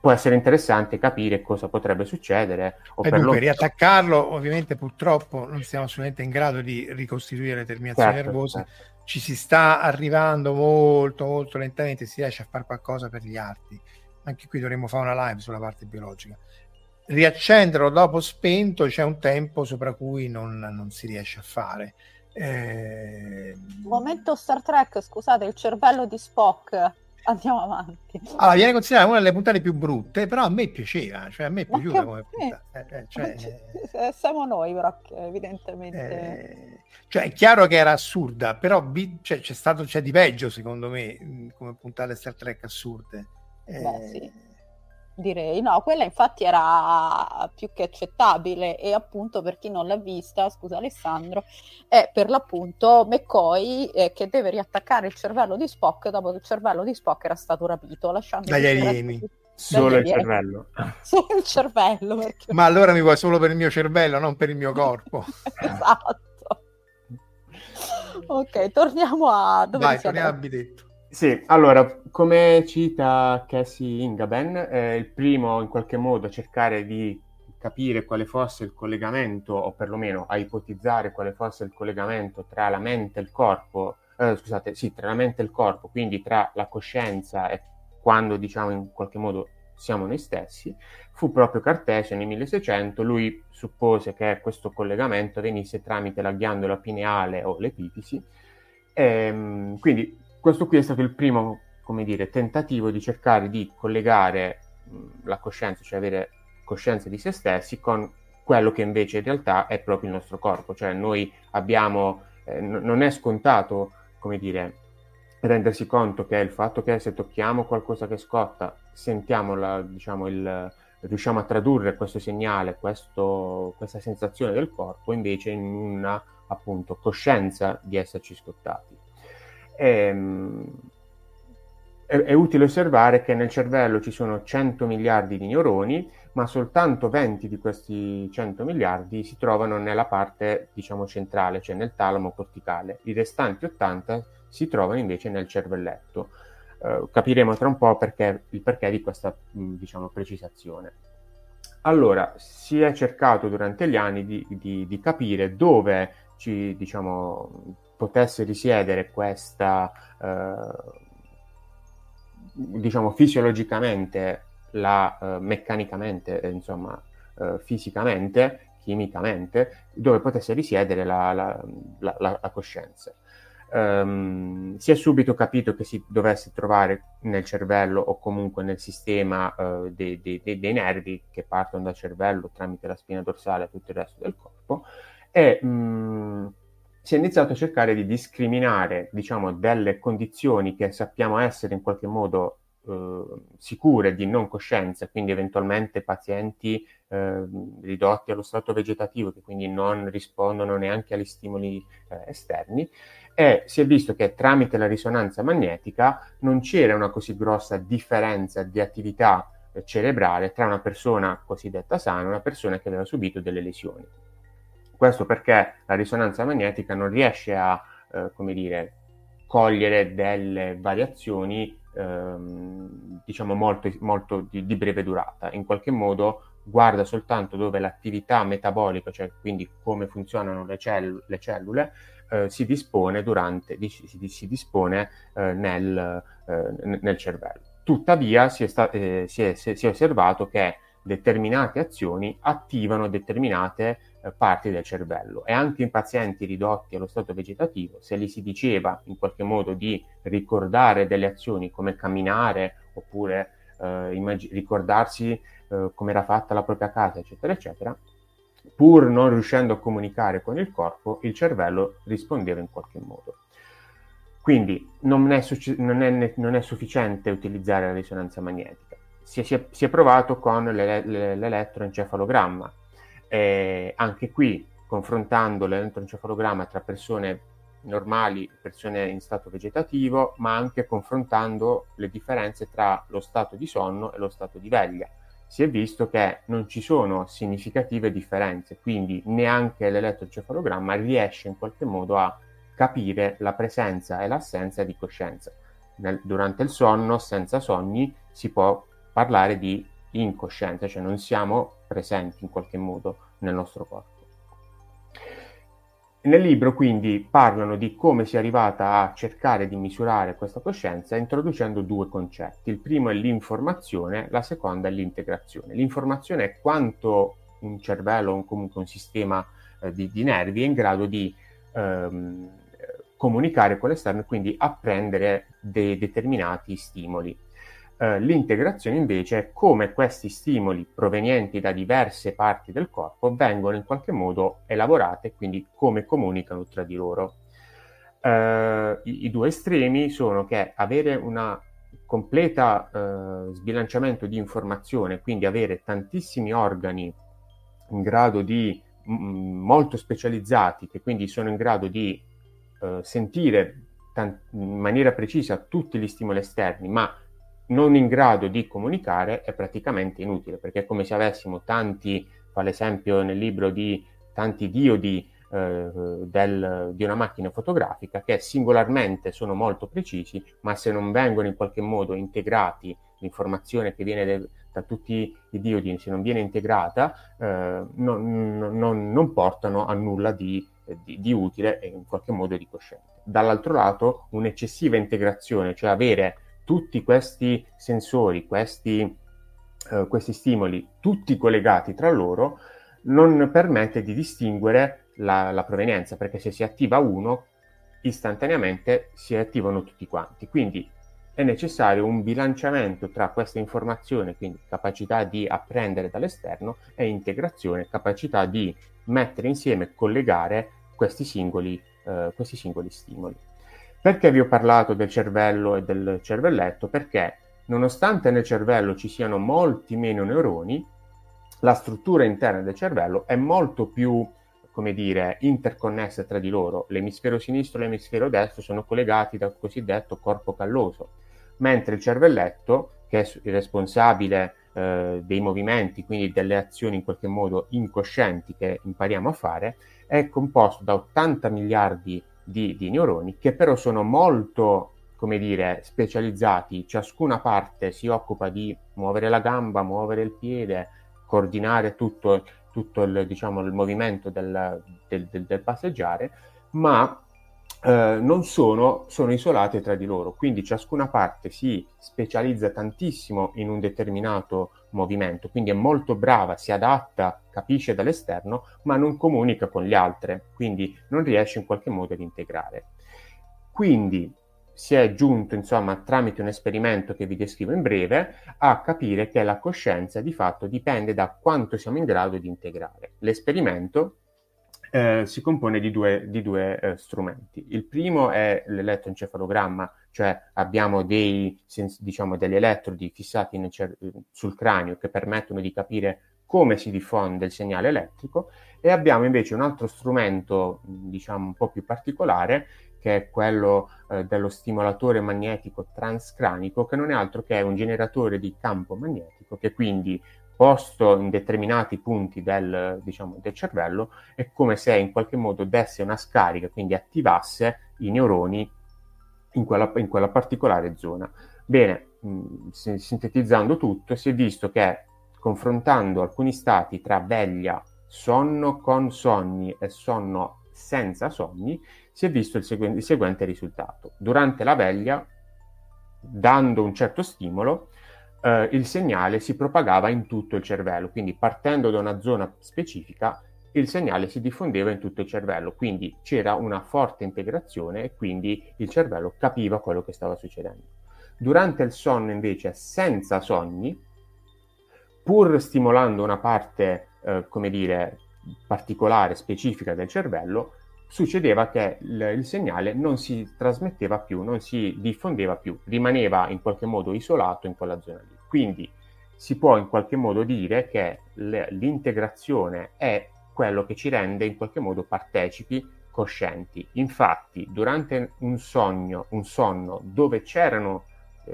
può essere interessante capire cosa potrebbe succedere, o dunque riattaccarlo. Ovviamente purtroppo non siamo assolutamente in grado di ricostituire le terminazioni nervose. Ci si sta arrivando molto molto lentamente, si riesce a fare qualcosa per gli arti. Anche qui dovremmo fare una live sulla parte biologica. Riaccenderlo dopo spento c'è un tempo sopra cui non si riesce a fare. Momento Star Trek, scusate, il cervello di Spock. Andiamo avanti. Allora, viene considerata una delle puntate più brutte, però a me piaceva, cioè a me è piaciuta come puntata. Siamo noi, però, evidentemente. Cioè, è chiaro che era assurda, però c'è di peggio, secondo me, come puntate Star Trek assurde. Beh, sì. Direi, no, quella infatti era più che accettabile, e appunto per chi non l'ha vista, scusa Alessandro, è per l'appunto McCoy che deve riattaccare il cervello di Spock dopo che il cervello di Spock era stato rapito, lasciando dagli alieni. Solo il cervello. Solo il cervello. Perché... Ma allora mi vuoi solo per il mio cervello, non per il mio corpo. Esatto. Ok, torniamo a... torniamo a Bitetto. Sì, allora, come cita Cassie Ingaben, il primo in qualche modo a cercare di capire quale fosse il collegamento, o perlomeno a ipotizzare quale fosse il collegamento tra la mente e il corpo, tra la mente e il corpo, quindi tra la coscienza e quando, diciamo, in qualche modo siamo noi stessi, fu proprio Cartesio nel 1600. Lui suppose che questo collegamento venisse tramite la ghiandola pineale o l'epifisi, quindi questo qui è stato il primo come dire, tentativo di cercare di collegare la coscienza, cioè avere coscienza di se stessi, con quello che invece in realtà è proprio il nostro corpo. Cioè noi abbiamo, non è scontato, come dire, rendersi conto che il fatto che se tocchiamo qualcosa che scotta, sentiamo la, diciamo, il, riusciamo a tradurre questo segnale, questa sensazione del corpo invece in una, appunto, coscienza di esserci scottati. È utile osservare che nel cervello ci sono 100 miliardi di neuroni, ma soltanto 20 di questi 100 miliardi si trovano nella parte, diciamo, centrale, cioè nel talamo corticale. I restanti 80 si trovano invece nel cervelletto. Capiremo tra un po' il perché di questa, diciamo, precisazione. Allora, si è cercato durante gli anni di capire dove ci, diciamo, potesse risiedere questa, diciamo, fisiologicamente, meccanicamente, insomma, fisicamente, chimicamente, dove potesse risiedere la coscienza. Si è subito capito che si dovesse trovare nel cervello, o comunque nel sistema dei nervi che partono dal cervello tramite la spina dorsale a tutto il resto del corpo, e si è iniziato a cercare di discriminare, diciamo, delle condizioni che sappiamo essere in qualche modo sicure di non coscienza, quindi eventualmente pazienti ridotti allo stato vegetativo, che quindi non rispondono neanche agli stimoli esterni, e si è visto che tramite la risonanza magnetica non c'era una così grossa differenza di attività cerebrale tra una persona cosiddetta sana e una persona che aveva subito delle lesioni. Questo perché la risonanza magnetica non riesce a, come dire, cogliere delle variazioni diciamo molto di breve durata. In qualche modo guarda soltanto dove l'attività metabolica, cioè quindi come funzionano le cellule, si dispone nel cervello. Tuttavia si è osservato che determinate azioni attivano determinate parti del cervello, e anche in pazienti ridotti allo stato vegetativo, se gli si diceva in qualche modo di ricordare delle azioni come camminare, oppure ricordarsi come era fatta la propria casa, eccetera eccetera, pur non riuscendo a comunicare con il corpo, il cervello rispondeva in qualche modo. Quindi non è sufficiente utilizzare la risonanza magnetica. Si è provato con l'elettroencefalogramma. Anche qui, confrontando l'elettroencefalogramma tra persone normali, persone in stato vegetativo, ma anche confrontando le differenze tra lo stato di sonno e lo stato di veglia, si è visto che non ci sono significative differenze, quindi neanche l'elettroencefalogramma riesce in qualche modo a capire la presenza e l'assenza di coscienza. Durante il sonno, senza sogni, si può parlare di incoscienza, cioè non siamo presenti in qualche modo nel nostro corpo. Nel libro quindi parlano di come si è arrivata a cercare di misurare questa coscienza introducendo due concetti. Il primo è l'informazione, la seconda è l'integrazione. L'informazione è quanto un cervello o comunque un sistema di nervi è in grado di comunicare con l'esterno e quindi apprendere dei determinati stimoli. L'integrazione invece è come questi stimoli provenienti da diverse parti del corpo vengono in qualche modo elaborate e quindi come comunicano tra di loro. I due estremi sono che avere una completa sbilanciamento di informazione, quindi avere tantissimi organi in grado di molto specializzati, che quindi sono in grado di sentire in maniera precisa tutti gli stimoli esterni, ma non in grado di comunicare, è praticamente inutile, perché è come se avessimo tanti, fa l'esempio nel libro di tanti diodi di una macchina fotografica, che singolarmente sono molto precisi, ma se non vengono in qualche modo integrati, l'informazione che viene da tutti i diodi, se non viene integrata, non portano a nulla di utile e in qualche modo di cosciente. Dall'altro lato, un'eccessiva integrazione, cioè avere tutti questi sensori, questi stimoli, tutti collegati tra loro, non permette di distinguere la provenienza, perché se si attiva uno, istantaneamente si attivano tutti quanti. Quindi è necessario un bilanciamento tra questa informazione, quindi capacità di apprendere dall'esterno, e integrazione, capacità di mettere insieme e collegare questi singoli stimoli. Perché vi ho parlato del cervello e del cervelletto? Perché nonostante nel cervello ci siano molti meno neuroni, la struttura interna del cervello è molto più, come dire, interconnesse tra di loro. L'emisfero sinistro e l'emisfero destro sono collegati dal cosiddetto corpo calloso, mentre il cervelletto, che è il responsabile dei movimenti, quindi delle azioni in qualche modo incoscienti che impariamo a fare, è composto da 80 miliardi di neuroni, che però sono molto, come dire, specializzati. Ciascuna parte si occupa di muovere la gamba, muovere il piede, coordinare tutto il, diciamo, il movimento del passeggiare, ma non sono isolate tra di loro, quindi ciascuna parte si specializza tantissimo in un determinato movimento, quindi è molto brava, si adatta, capisce dall'esterno, ma non comunica con le altre, quindi non riesce in qualche modo ad integrare. Quindi si è giunto, insomma, tramite un esperimento che vi descrivo in breve, a capire che la coscienza di fatto dipende da quanto siamo in grado di integrare. L'esperimento si compone di due strumenti. Il primo è l'elettroencefalogramma, cioè abbiamo degli elettrodi fissati sul cranio che permettono di capire come si diffonde il segnale elettrico, e abbiamo invece un altro strumento, diciamo, un po' più particolare, che è quello dello stimolatore magnetico transcranico, che non è altro che un generatore di campo magnetico, che quindi, posto in determinati punti del cervello, è come se in qualche modo desse una scarica, quindi attivasse i neuroni in quella particolare zona. Bene, sintetizzando tutto, si è visto che, confrontando alcuni stati tra veglia, sonno con sogni e sonno senza sogni, si è visto il seguente risultato. Durante la veglia, dando un certo stimolo, il segnale si propagava in tutto il cervello, quindi partendo da una zona specifica il segnale si diffondeva in tutto il cervello, quindi c'era una forte integrazione e quindi il cervello capiva quello che stava succedendo. Durante il sonno invece, senza sogni, pur stimolando una parte, come dire, particolare, specifica del cervello, succedeva che il segnale non si trasmetteva più, non si diffondeva più, rimaneva in qualche modo isolato in quella zona lì. Quindi si può in qualche modo dire che l'integrazione è quello che ci rende in qualche modo partecipi, coscienti. Infatti, durante un sonno dove c'erano,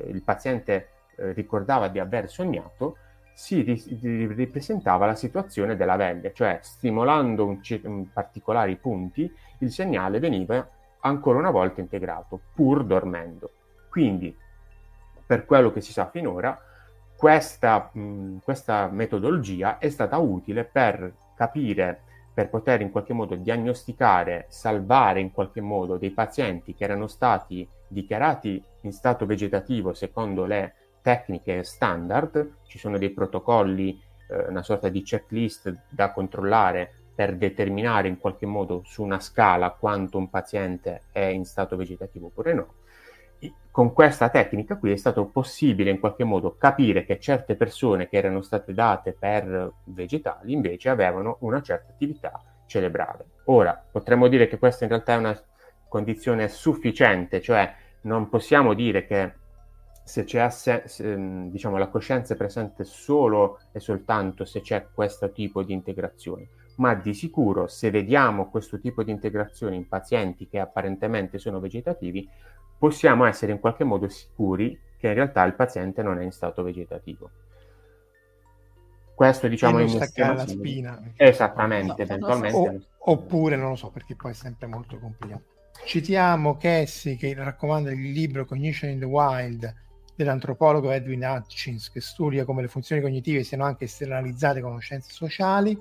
il paziente ricordava di aver sognato, si ripresentava la situazione della veglia, cioè stimolando particolari punti il segnale veniva ancora una volta integrato, pur dormendo. Quindi, per quello che si sa finora, questa metodologia è stata utile per capire, per poter in qualche modo diagnosticare, salvare in qualche modo dei pazienti che erano stati dichiarati in stato vegetativo secondo le tecniche standard. Ci sono dei protocolli, una sorta di checklist da controllare per determinare in qualche modo su una scala quanto un paziente è in stato vegetativo oppure no. E con questa tecnica qui è stato possibile in qualche modo capire che certe persone che erano state date per vegetali invece avevano una certa attività cerebrale. Ora, potremmo dire che questa in realtà è una condizione sufficiente, cioè non possiamo dire che se c'è, diciamo, la coscienza è presente solo e soltanto se c'è questo tipo di integrazione, ma di sicuro se vediamo questo tipo di integrazione in pazienti che apparentemente sono vegetativi, possiamo essere in qualche modo sicuri che in realtà il paziente non è in stato vegetativo. Questo, diciamo, è staccare la spina. Esattamente, no, eventualmente. Oppure, non lo so, perché poi è sempre molto complicato. Citiamo Cassie, che raccomanda il libro Cognition in the Wild, dell'antropologo Edwin Hutchins, che studia come le funzioni cognitive siano anche esternalizzate con scienze sociali,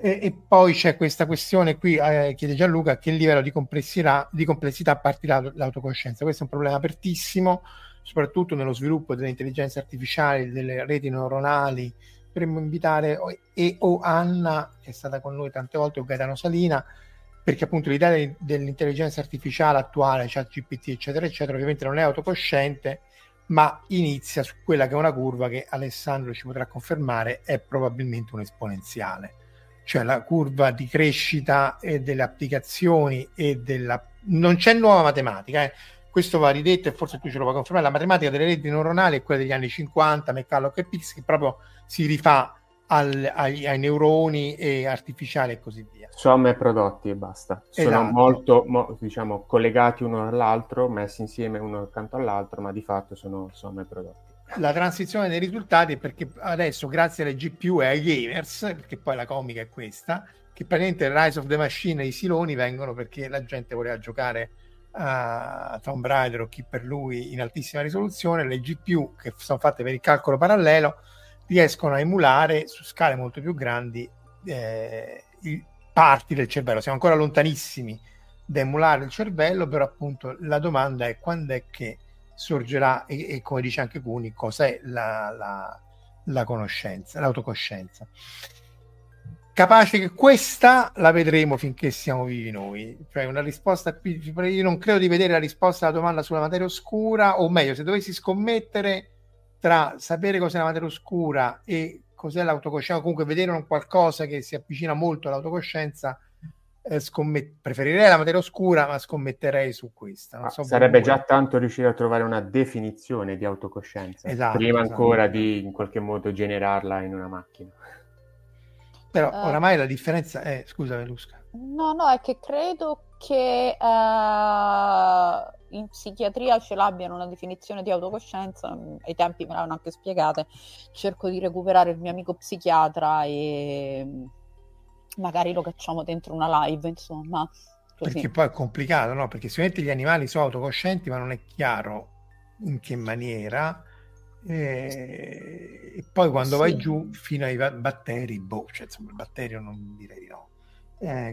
e poi c'è questa questione qui, chiede Gianluca, a che livello di complessità partirà l'autocoscienza. Questo è un problema apertissimo, soprattutto nello sviluppo delle intelligenze artificiali, delle reti neuronali. Dovremmo invitare o Anna, che è stata con noi tante volte, o Gaetano Salina, perché appunto l'idea dell'intelligenza artificiale attuale, ChatGPT eccetera eccetera, ovviamente non è autocosciente, ma inizia su quella che è una curva che Alessandro ci potrà confermare è probabilmente un'esponenziale, cioè la curva di crescita e delle applicazioni e della... non c'è nuova matematica, questo va ridetto e forse tu ce lo puoi confermare, la matematica delle reti neuronali è quella degli anni 50, McCulloch e Pitts, che proprio si rifà ai neuroni e artificiali e così via. Somme e prodotti e basta. Esatto. Sono molto diciamo collegati uno all'altro, messi insieme uno accanto all'altro, ma di fatto sono somme e prodotti. La transizione dei risultati è perché adesso grazie alle GPU e ai gamers, perché poi la comica è questa, che praticamente Rise of the Machine e i siloni vengono perché la gente voleva giocare a Tomb Raider o chi per lui in altissima risoluzione, le GPU che sono fatte per il calcolo parallelo riescono a emulare su scale molto più grandi parti del cervello. Siamo ancora lontanissimi da emulare il cervello, però appunto la domanda è quando è che sorgerà, e come dice anche Cuni, cos'è la conoscenza, l'autocoscienza. Capace che questa la vedremo finché siamo vivi noi. Cioè una risposta, io non credo di vedere la risposta alla domanda sulla materia oscura, o meglio, se dovessi scommettere tra sapere cos'è la materia oscura e cos'è l'autocoscienza, comunque vedere un qualcosa che si avvicina molto all'autocoscienza, preferirei la materia oscura, ma scommetterei su questa. Non so, sarebbe già tanto riuscire a trovare una definizione di autocoscienza, esatto. Ancora di in qualche modo generarla in una macchina. Però oramai la differenza è... Scusa Verusca. No, è che credo che in psichiatria ce l'abbiano una definizione di autocoscienza, ai tempi me l'hanno anche spiegate, cerco di recuperare il mio amico psichiatra e magari lo cacciamo dentro una live, insomma. Così. Perché poi è complicato, no? Perché sicuramente gli animali sono autocoscienti, ma non è chiaro in che maniera, e poi quando vai giù fino ai batteri, il batterio non direi di no.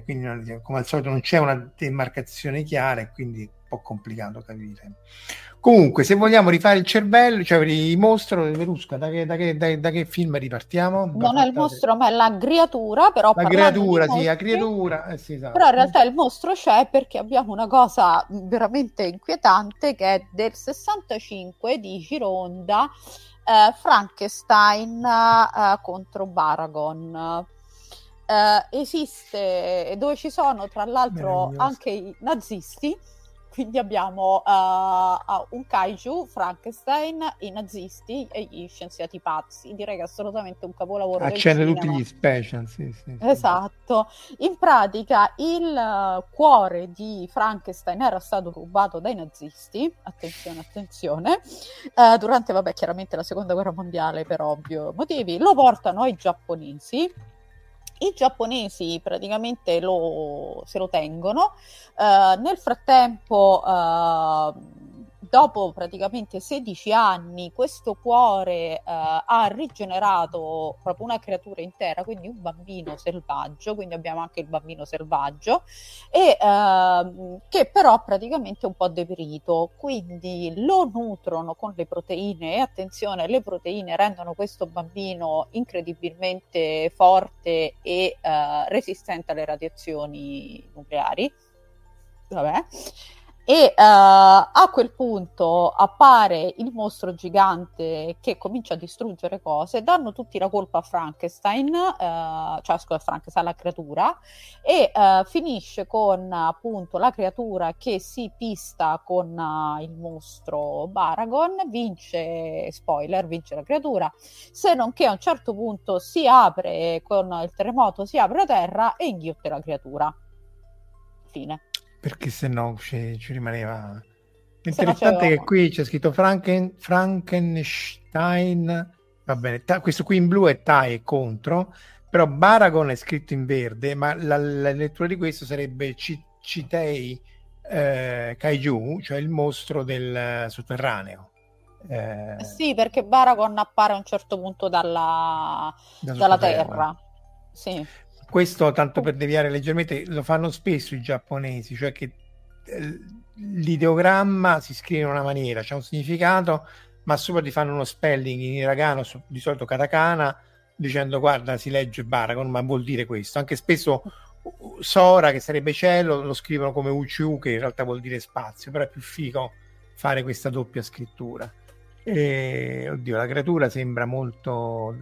Quindi come al solito non c'è una demarcazione chiara e quindi è un po' complicato capire. Comunque, se vogliamo rifare il cervello, cioè il mostro di Verusca, da che film ripartiamo? Non è il mostro, ma è la creatura. Però la creatura, sì, la creatura. Sì, esatto. Però in realtà il mostro c'è, perché abbiamo una cosa veramente inquietante che è del 65 di Gironda, Frankenstein contro Baragon. Esiste, dove ci sono tra l'altro anche i nazisti, quindi abbiamo un kaiju, Frankenstein, i nazisti e gli scienziati pazzi. Direi che è assolutamente un capolavoro. Accende tutti gli special, sì. Esatto. In pratica il cuore di Frankenstein era stato rubato dai nazisti, attenzione, durante chiaramente la seconda guerra mondiale, per ovvio motivi. Lo portano ai giapponesi. I giapponesi praticamente se lo tengono, nel frattempo dopo praticamente 16 anni questo cuore ha rigenerato proprio una creatura intera, quindi un bambino selvaggio, quindi abbiamo anche il bambino selvaggio, e che però praticamente è un po' deperito, quindi lo nutrono con le proteine, e attenzione, le proteine rendono questo bambino incredibilmente forte e resistente alle radiazioni nucleari. Vabbè. E a quel punto appare il mostro gigante che comincia a distruggere cose, danno tutti la colpa a Frankenstein, Frankenstein, la creatura, e finisce con appunto la creatura che si pista con il mostro Baragon, vince la creatura, se non che a un certo punto si apre, con il terremoto si apre la terra e inghiotte la creatura. Fine. Perché se no ci rimaneva... Interessante che qui c'è scritto Frankenstein, va bene, questo qui in blu è TAE contro, però Baragon è scritto in verde, ma la lettura di questo sarebbe Citei Kaiju, cioè il mostro del sotterraneo. Sì, perché Baragon appare a un certo punto dalla terra. Sì. Questo, tanto per deviare leggermente, lo fanno spesso i giapponesi, cioè che l'ideogramma si scrive in una maniera, c'è un significato, ma sopra ti fanno uno spelling in hiragana, di solito katakana, dicendo guarda si legge Baragon ma vuol dire questo. Anche spesso Sora, che sarebbe cielo, lo scrivono come UCU, che in realtà vuol dire spazio, però è più figo fare questa doppia scrittura. E, oddio, la creatura sembra molto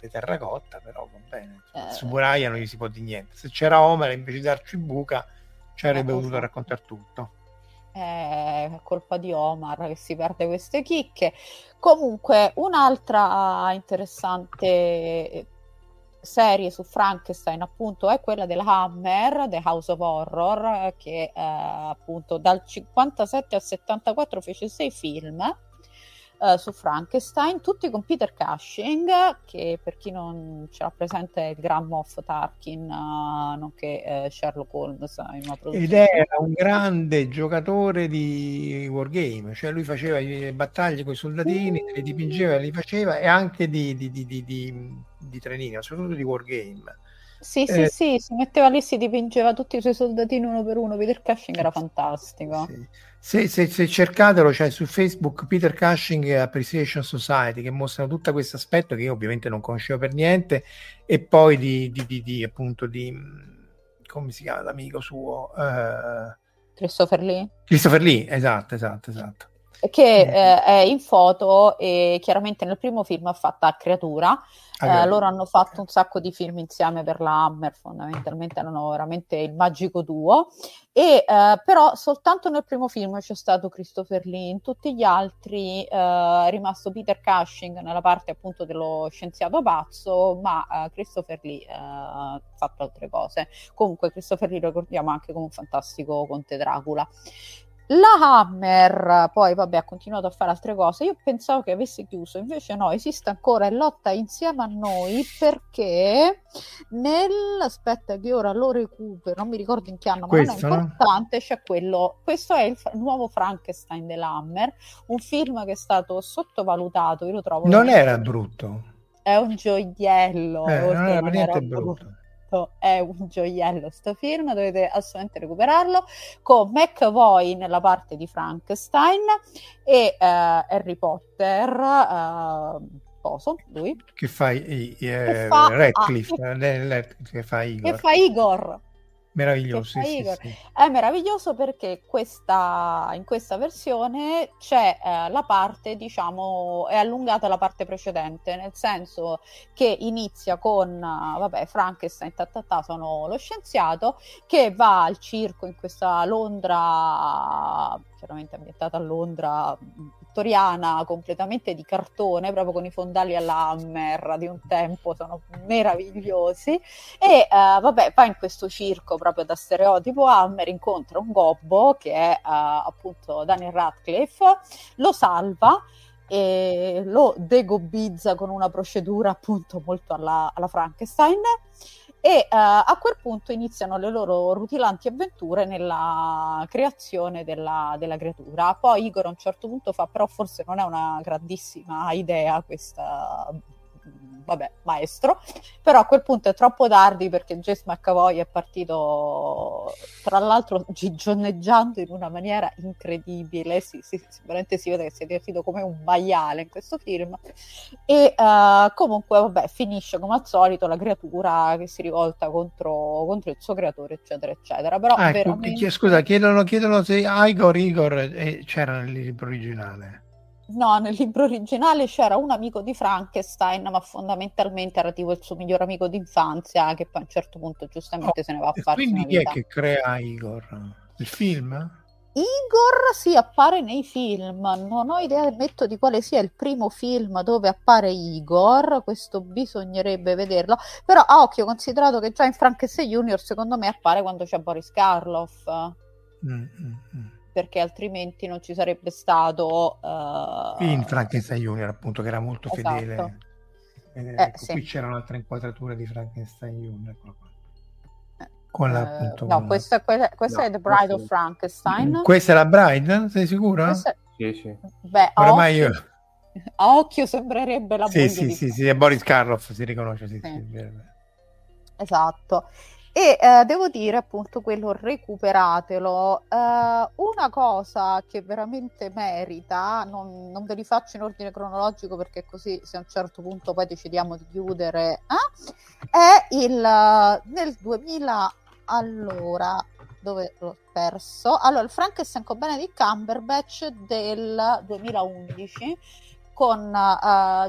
di terracotta, però va bene. Su Boraya non gli si può dire niente. Se c'era Omar, invece di darci buca, ci avrebbe voluto raccontare tutto. È colpa di Omar che si perde queste chicche. Comunque, un'altra interessante serie su Frankenstein appunto è quella della Hammer, The House of Horror, che appunto dal 57 al 74 fece 6 film su Frankenstein, tutti con Peter Cushing, che per chi non ce l'ha presente è il Grand Moff Tarkin, nonché Sherlock Holmes in una produzione. Ed era un grande giocatore di wargame, cioè lui faceva le battaglie con i soldatini, le dipingeva e li faceva, e anche di trenino, soprattutto di wargame. Sì, si metteva lì, si dipingeva tutti i suoi soldatini uno per uno. Peter Cushing era fantastico. Sì. Se cercatelo, c'è su Facebook Peter Cushing Appreciation Society, che mostrano tutto questo aspetto che io ovviamente non conoscevo per niente, e poi appunto di, come si chiama l'amico suo? Christopher Lee? Christopher Lee, esatto. Che è in foto, e chiaramente nel primo film ha fatto a creatura. Loro hanno fatto un sacco di film insieme per la Hammer, fondamentalmente erano veramente il magico duo, e però soltanto nel primo film c'è stato Christopher Lee, in tutti gli altri è rimasto Peter Cushing nella parte appunto dello scienziato pazzo, ma Christopher Lee ha fatto altre cose. Comunque Christopher Lee lo ricordiamo anche come un fantastico conte Dracula. La Hammer poi vabbè ha continuato a fare altre cose, io pensavo che avesse chiuso, invece no, esiste ancora e lotta insieme a noi, perché aspetta che ora lo recupero, non mi ricordo in che anno, ma questo, non è importante, c'è quello, questo è il nuovo Frankenstein della Hammer, un film che è stato sottovalutato, io lo trovo non era brutto, è un gioiello, non era per niente brutto. È un gioiello sto film, dovete assolutamente recuperarlo, con McAvoy nella parte di Frankenstein e Harry Potter, lui che fa Radcliffe, che fa Igor. Meraviglioso, sì. È meraviglioso perché in questa versione c'è la parte, diciamo, è allungata la parte precedente, nel senso che inizia con Frankenstein, sono lo scienziato che va al circo in questa Londra, chiaramente ambientata a Londra vittoriana, completamente di cartone, proprio con i fondali alla Hammer di un tempo, sono meravigliosi, e va in questo circo proprio da stereotipo Hammer, incontra un gobbo che è appunto Daniel Radcliffe, lo salva e lo degobbizza con una procedura appunto molto alla Frankenstein, e a quel punto iniziano le loro rutilanti avventure nella creazione della creatura. Poi Igor a un certo punto fa, però forse non è una grandissima idea questa, maestro, però a quel punto è troppo tardi perché James McAvoy è partito, tra l'altro gigioneggiando in una maniera incredibile, sicuramente si vede che si è divertito come un maiale in questo film, e comunque finisce come al solito la creatura che si rivolta contro il suo creatore, eccetera eccetera, però veramente... Scusa, chiedono se Igor c'era nel libro originale. No, nel libro originale c'era un amico di Frankenstein, ma fondamentalmente era tipo il suo miglior amico d'infanzia, che poi a un certo punto giustamente se ne va a farsi una vita. Quindi chi è che crea Igor? Il film? Igor appare nei film, non ho idea di quale sia il primo film dove appare Igor, questo bisognerebbe vederlo, però a occhio considerato che già in Frankenstein Junior secondo me appare quando c'è Boris Karloff. Perché altrimenti non ci sarebbe stato... In Frankenstein Junior, appunto, che era molto fedele. Ecco, sì. Qui c'era un'altra inquadratura di Frankenstein Junior. Con questa è The Bride of Frankenstein. Questa è la Bride? Sei sicura? Sì. Beh, ormai io... A occhio sembrerebbe la moglie di... Sì, è Boris Karloff, si riconosce. Sì. Esatto. E devo dire, appunto, quello recuperatelo. Una cosa che veramente merita, non ve li faccio in ordine cronologico perché così se a un certo punto poi decidiamo di chiudere, è nel 2000, allora, dove l'ho perso? Allora, il Frankenstein con Benedict Cumberbatch del 2011, con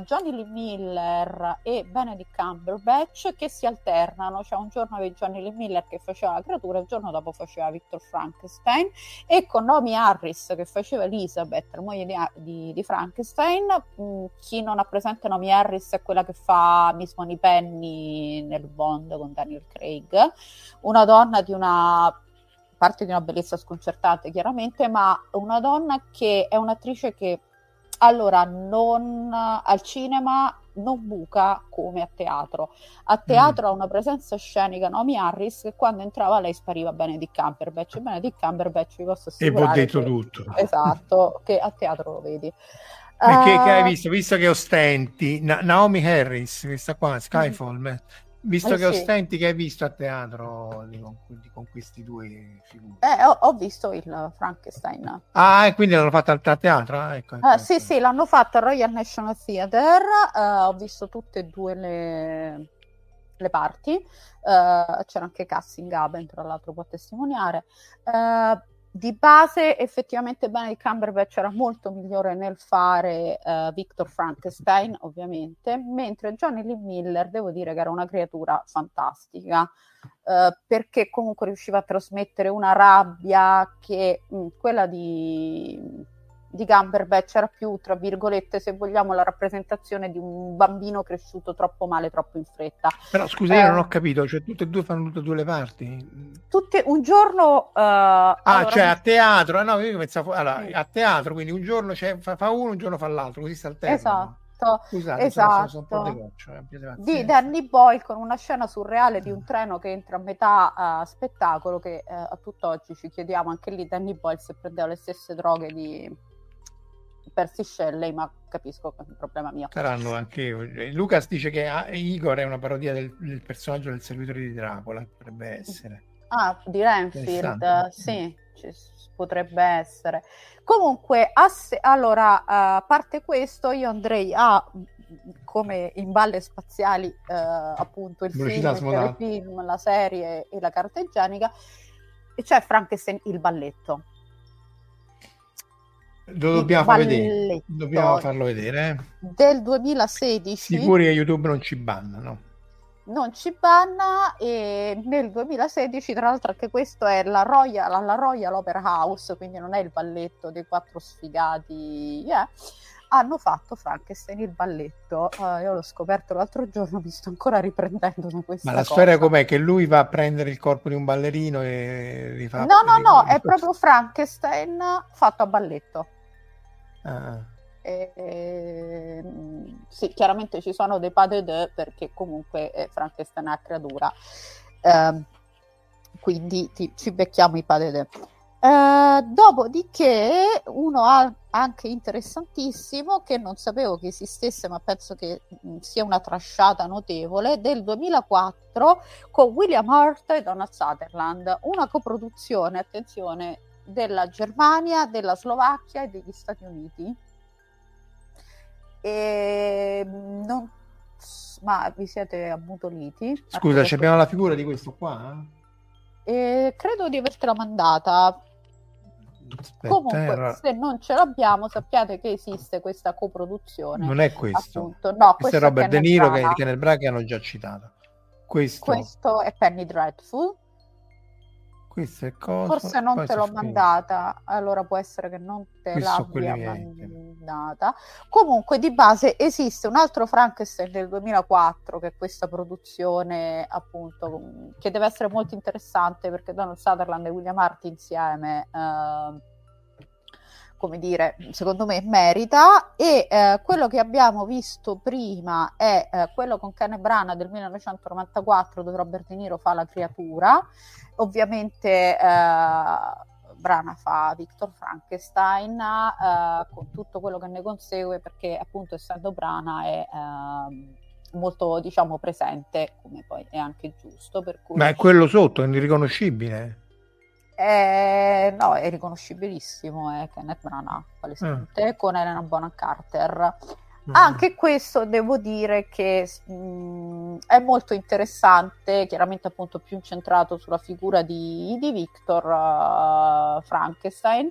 Johnny Lee Miller e Benedict Cumberbatch che si alternano, cioè un giorno avevi Johnny Lee Miller che faceva la creatura, il giorno dopo faceva Victor Frankenstein, e con Naomi Harris che faceva Elizabeth, la moglie di Frankenstein. Chi non ha presente Naomi Harris è quella che fa Miss Moneypenny nel Bond con Daniel Craig, una donna di una... parte di una bellezza sconcertante chiaramente, ma una donna che è un'attrice che allora, non al cinema non buca come a teatro. A teatro ha una presenza scenica Naomi Harris che quando entrava lei spariva Benedict Cumberbatch. E Benedict Cumberbatch vi posso assicurare. E ho detto che, tutto. Esatto, che a teatro lo vedi. Perché che hai visto? Visto che ostenti Naomi Harris, questa qua, Skyfall, visto che sì. Ostenti che hai visto a teatro con questi due figure. Ho visto il Frankenstein. Ah, e quindi l'hanno fatto a teatro? Ecco. Sì, l'hanno fatto al Royal National Theatre. Ho visto tutte e due le parti. C'era anche Cassie Ingaben, tra l'altro, può testimoniare. Di base, effettivamente, Benedict Cumberbatch era molto migliore nel fare Victor Frankenstein, ovviamente, mentre Johnny Lee Miller, devo dire che era una creatura fantastica, perché comunque riusciva a trasmettere una rabbia che quella di Cumberbatch era più, tra virgolette, se vogliamo, la rappresentazione di un bambino cresciuto troppo male, troppo in fretta. Però scusa, io non ho capito, cioè tutte e due fanno tutte e due le parti? Tutte, un giorno... allora, cioè a teatro, no, io pensavo, allora, sì. A teatro, quindi un giorno fa uno, un giorno fa l'altro, così si alterna. Esatto. Scusate, esatto. Di Danny Boyle con una scena surreale di un treno che entra a metà spettacolo, che a tutt'oggi ci chiediamo anche lì Danny Boyle se prendeva le stesse droghe di... Percy Shelley, ma capisco che è un problema mio. Saranno anche io. Lucas dice che Igor è una parodia del personaggio del servitore di Dracula, potrebbe essere. Ah, di Renfield, sì, potrebbe essere. Comunque, allora, a parte questo, io andrei a, come in balle spaziali, appunto, il film, la serie e la carta igienica, e c'è Frankenstein, il balletto. Dobbiamo farlo vedere. Del 2016. Sicuri che YouTube non ci banna, no? Non ci banna, e nel 2016, tra l'altro, anche questo è la Royal Opera House, quindi non è il balletto dei quattro sfigati, hanno fatto Frankenstein il balletto. Io l'ho scoperto l'altro giorno, mi sto ancora riprendendo da questa cosa. Storia com'è? Che lui va a prendere il corpo di un ballerino e rifà... No, è proprio Frankenstein fatto a balletto. Sì, chiaramente ci sono dei pas de deux perché comunque Frankenstein è una creatura, quindi ci becchiamo i pas de deux. Dopodiché uno anche interessantissimo, che non sapevo che esistesse ma penso che sia una trasciata notevole, del 2004 con William Hurt e Donald Sutherland, una coproduzione, attenzione, della Germania, della Slovacchia e degli Stati Uniti. Ma vi siete ammutoliti? Scusa, abbiamo la figura di questo qua? Credo di avertela mandata. Aspetta, comunque, se non ce l'abbiamo, sappiate che esiste questa coproduzione. Non è questo, appunto. No, questo è Robert De Niro, che nel Braga hanno già citato. Questo è Penny Dreadful. Questo è cosa? Forse non te l'ho mandata, allora può essere che non te l'abbia mandata. Comunque, di base esiste un altro Frankenstein del 2004, che è questa produzione, appunto, che deve essere molto interessante perché Donald Sutherland e William Hurt insieme, come dire, secondo me merita. E quello che abbiamo visto prima è quello con Kenneth Branagh del 1994, dove Robert De Niro fa la creatura. Ovviamente Branagh fa Victor Frankenstein, con tutto quello che ne consegue, perché appunto essendo Branagh è molto, diciamo, presente, come poi è anche giusto. Per cui... Ma è quello sotto, è irriconoscibile. No, è riconoscibilissimo, è Kenneth Branagh, palesemente, con Helena Bonham Carter. Anche questo devo dire che è molto interessante, chiaramente appunto più incentrato sulla figura di Victor Frankenstein.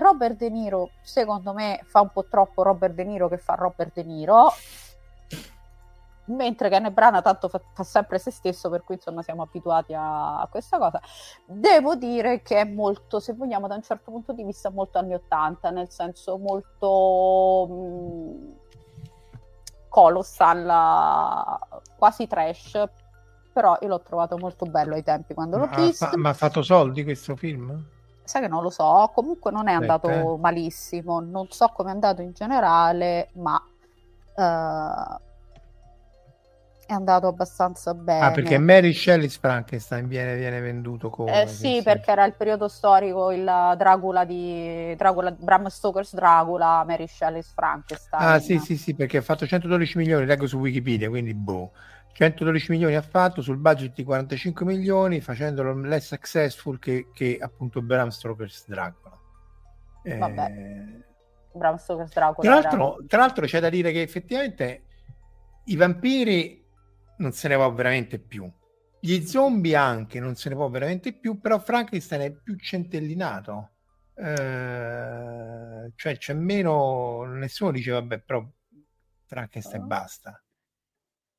Robert De Niro secondo me fa un po' troppo Robert De Niro che fa Robert De Niro, mentre Kenneth Branagh tanto fa sempre se stesso, per cui insomma siamo abituati a questa cosa. Devo dire che è molto, se vogliamo da un certo punto di vista, molto anni 80, nel senso molto... colossal, quasi trash, però io l'ho trovato molto bello ai tempi quando l'ho visto. Ma ha fatto soldi questo film? Sai che non lo so, comunque non è andato malissimo, non so come è andato in generale, ma è andato abbastanza bene. Ah, perché Mary Shelley Frankenstein viene venduto come... sì, perché era il periodo storico, il Dracula, Bram Stoker's Dracula, Mary Shelley Frankenstein. Ah, sì, perché ha fatto 112 milioni, leggo su Wikipedia, quindi boh. 112 milioni ha fatto sul budget di 45 milioni, facendolo less successful che appunto Bram Stoker's Dracula. Vabbè. Bram Stoker's Dracula. Tra l'altro c'è da dire che effettivamente i vampiri non se ne può veramente più, gli zombie anche non se ne può veramente più, però Frankenstein è più centellinato, cioè c'è meno, nessuno dice vabbè però Frankenstein basta.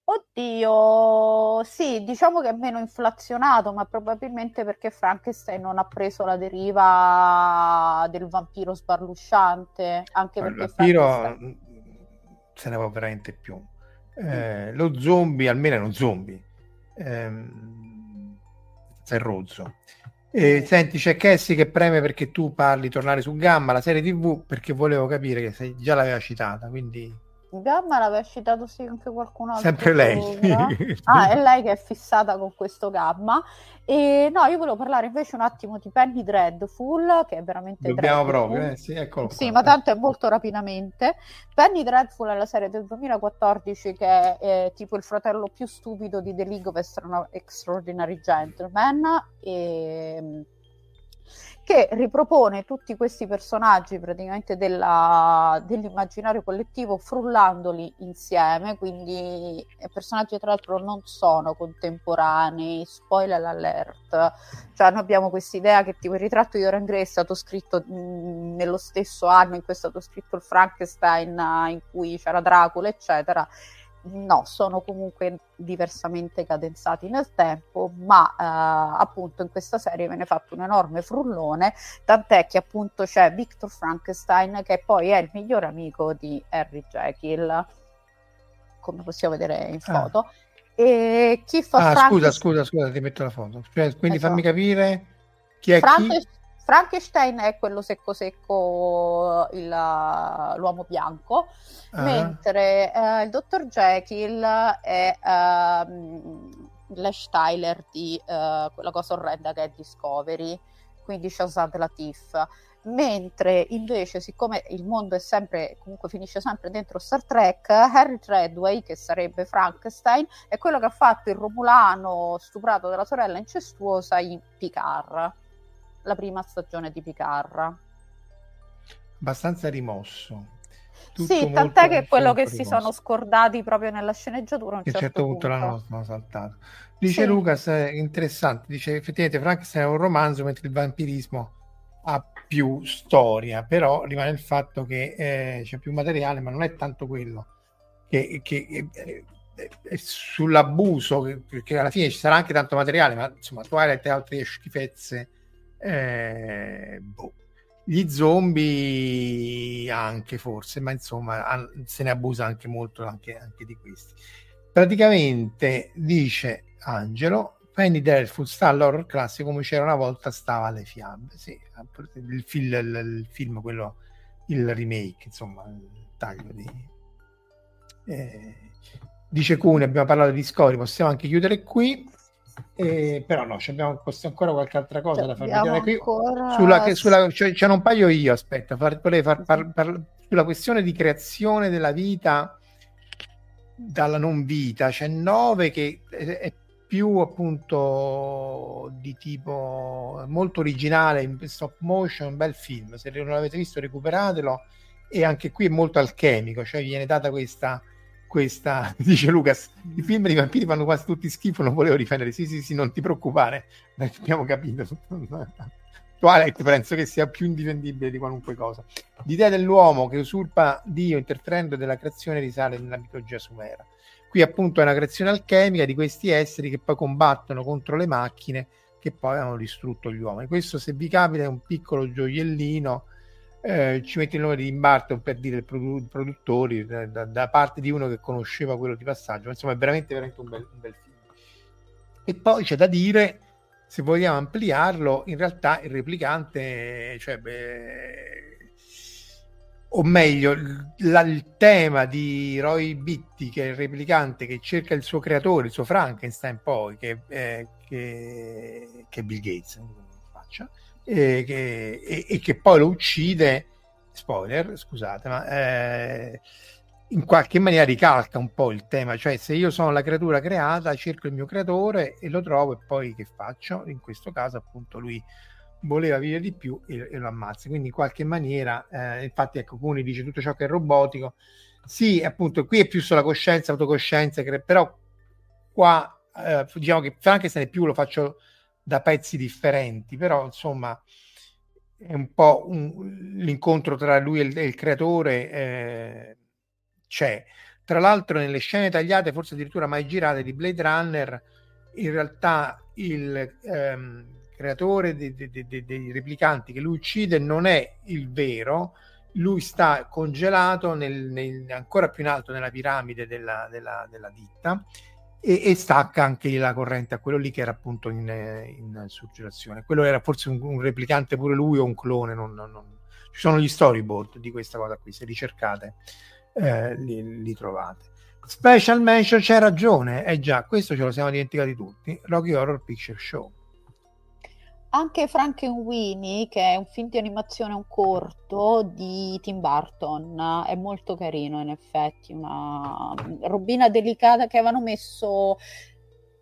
Oddio, sì, diciamo che è meno inflazionato, ma probabilmente perché Frankenstein non ha preso la deriva del vampiro sbarlusciante, anche perché il vampiro se ne può veramente più. Lo zombie almeno è uno zombie, sei rozzo. Senti, c'è Cassie che preme perché tu parli, tornare su Gamma, la serie TV, perché volevo capire che già l'aveva citata, quindi Gamma l'aveva citato sì anche qualcun altro, sempre lei. È lei che è fissata con questo Gamma. E no, io volevo parlare invece un attimo di Penny Dreadful, che è veramente... Dobbiamo proprio, sì, eccolo qua. Sì, ma tanto è molto rapidamente. Penny Dreadful è la serie del 2014 che è tipo il fratello più stupido di The League of Extraordinary Gentlemen, e che ripropone tutti questi personaggi praticamente dell'immaginario collettivo, frullandoli insieme, quindi personaggi tra l'altro non sono contemporanei, spoiler alert, cioè noi abbiamo questa idea che tipo il ritratto di Dorian Gray è stato scritto nello stesso anno in cui è stato scritto il Frankenstein, in cui c'era Dracula eccetera. No, sono comunque diversamente cadenzati nel tempo, ma appunto in questa serie viene fatto un enorme frullone, tant'è che appunto c'è Victor Frankenstein che poi è il migliore amico di Harry Jekyll, come possiamo vedere in foto. E chi fa scusa, ti metto la foto. Quindi fammi capire chi è chi. Frankenstein è quello secco, l'uomo bianco, mentre il dottor Jekyll è Lash Tyler di quella cosa orrenda che è Discovery, quindi Shazad Latif. Mentre invece, siccome il mondo è sempre, comunque finisce sempre dentro Star Trek, Harry Treadway, che sarebbe Frankenstein, è quello che ha fatto il Romulano stuprato dalla sorella incestuosa in Picard, la prima stagione di Picard. Abbastanza rimosso. Tutto sì, tant'è che quello che rimosso. Si sono scordati proprio nella sceneggiatura. A un certo punto l'hanno saltato. Dice sì. Lucas, interessante, dice effettivamente Frankenstein è un romanzo, mentre il vampirismo ha più storia, però rimane il fatto che c'è più materiale, ma non è tanto quello che sull'abuso, perché alla fine ci sarà anche tanto materiale, ma insomma Twilight e altre schifezze. Gli zombie anche forse, ma insomma se ne abusa anche molto anche di questi. Praticamente dice Angelo, Penny Dreadful sta all'horror classico come c'era una volta stava alle fiabe. Sì, il film quello, il remake, insomma il taglio di... dice Cuni, abbiamo parlato di Discovery, possiamo anche chiudere qui. Però no, c'è ancora qualche altra cosa da far vedere qui c'è un paio io, aspetta, volevo sulla questione di creazione della vita dalla non vita, c'è 9 che è più appunto di tipo molto originale, in stop motion, un bel film, se non l'avete visto recuperatelo, e anche qui è molto alchemico, cioè viene data questa dice Lucas, i film di vampiri fanno quasi tutti schifo, non volevo riprendere, sì, non ti preoccupare, abbiamo capito. Penso che sia più indifendibile di qualunque cosa. L'idea dell'uomo che usurpa Dio interferendo della creazione risale nella mitologia sumera. Qui appunto è una creazione alchemica di questi esseri che poi combattono contro le macchine che poi hanno distrutto gli uomini. Questo, se vi capita, è un piccolo gioiellino, ci mette il nome di Barton per dire produttori, da parte di uno che conosceva quello di passaggio. Insomma è veramente un bel film. E poi c'è da dire, se vogliamo ampliarlo, in realtà il replicante, il tema di Roy Bitty, che è il replicante che cerca il suo creatore, il suo Frankenstein, poi che Bill Gates faccia, e che poi lo uccide, spoiler, scusate, ma in qualche maniera ricalca un po' il tema, cioè se io sono la creatura creata, cerco il mio creatore e lo trovo, e poi che faccio? In questo caso appunto lui voleva vivere di più e lo ammazza, quindi in qualche maniera infatti ecco, Cuni dice tutto ciò che è robotico, sì, appunto qui è più sulla coscienza, autocoscienza, però qua diciamo che Frankenstein più lo faccio da pezzi differenti, però insomma è un po' l'incontro tra lui e il creatore, c'è. Tra l'altro nelle scene tagliate, forse addirittura mai girate, di Blade Runner, in realtà il creatore dei replicanti che lui uccide non è il vero, lui sta congelato ancora più in alto nella piramide della ditta, e stacca anche la corrente a quello lì che era appunto in surgelazione. Quello era forse un replicante pure lui, o un clone, non. Ci sono gli storyboard di questa cosa qui, se ricercate li trovate. Special mention, c'è ragione, già, questo ce lo siamo dimenticati tutti, Rocky Horror Picture Show. Anche Frankenweenie, che è un film di animazione, un corto di Tim Burton, è molto carino in effetti, una robina delicata che avevano messo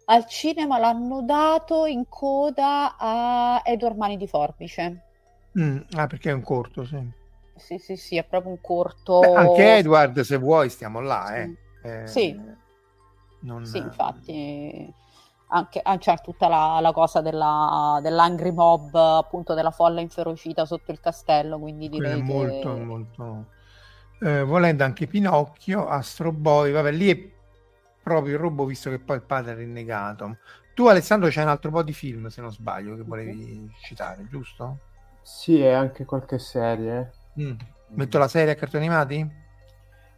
al cinema, l'hanno dato in coda a Edward Mani di Forbice. Perché è un corto, sì. Sì, è proprio un corto. Beh, anche Edward, se vuoi, stiamo là, sì. Sì, infatti c'è tutta la cosa dell'angry mob, appunto, della folla inferocita sotto il castello, quindi direi molto. Volendo anche Pinocchio, Astro Boy, vabbè, lì è proprio il robot, visto che poi il padre è rinnegato. Tu, Alessandro, c'è un altro po' di film, se non sbaglio, che volevi citare, giusto? Sì, e anche qualche serie. Metto la serie a cartoni animati?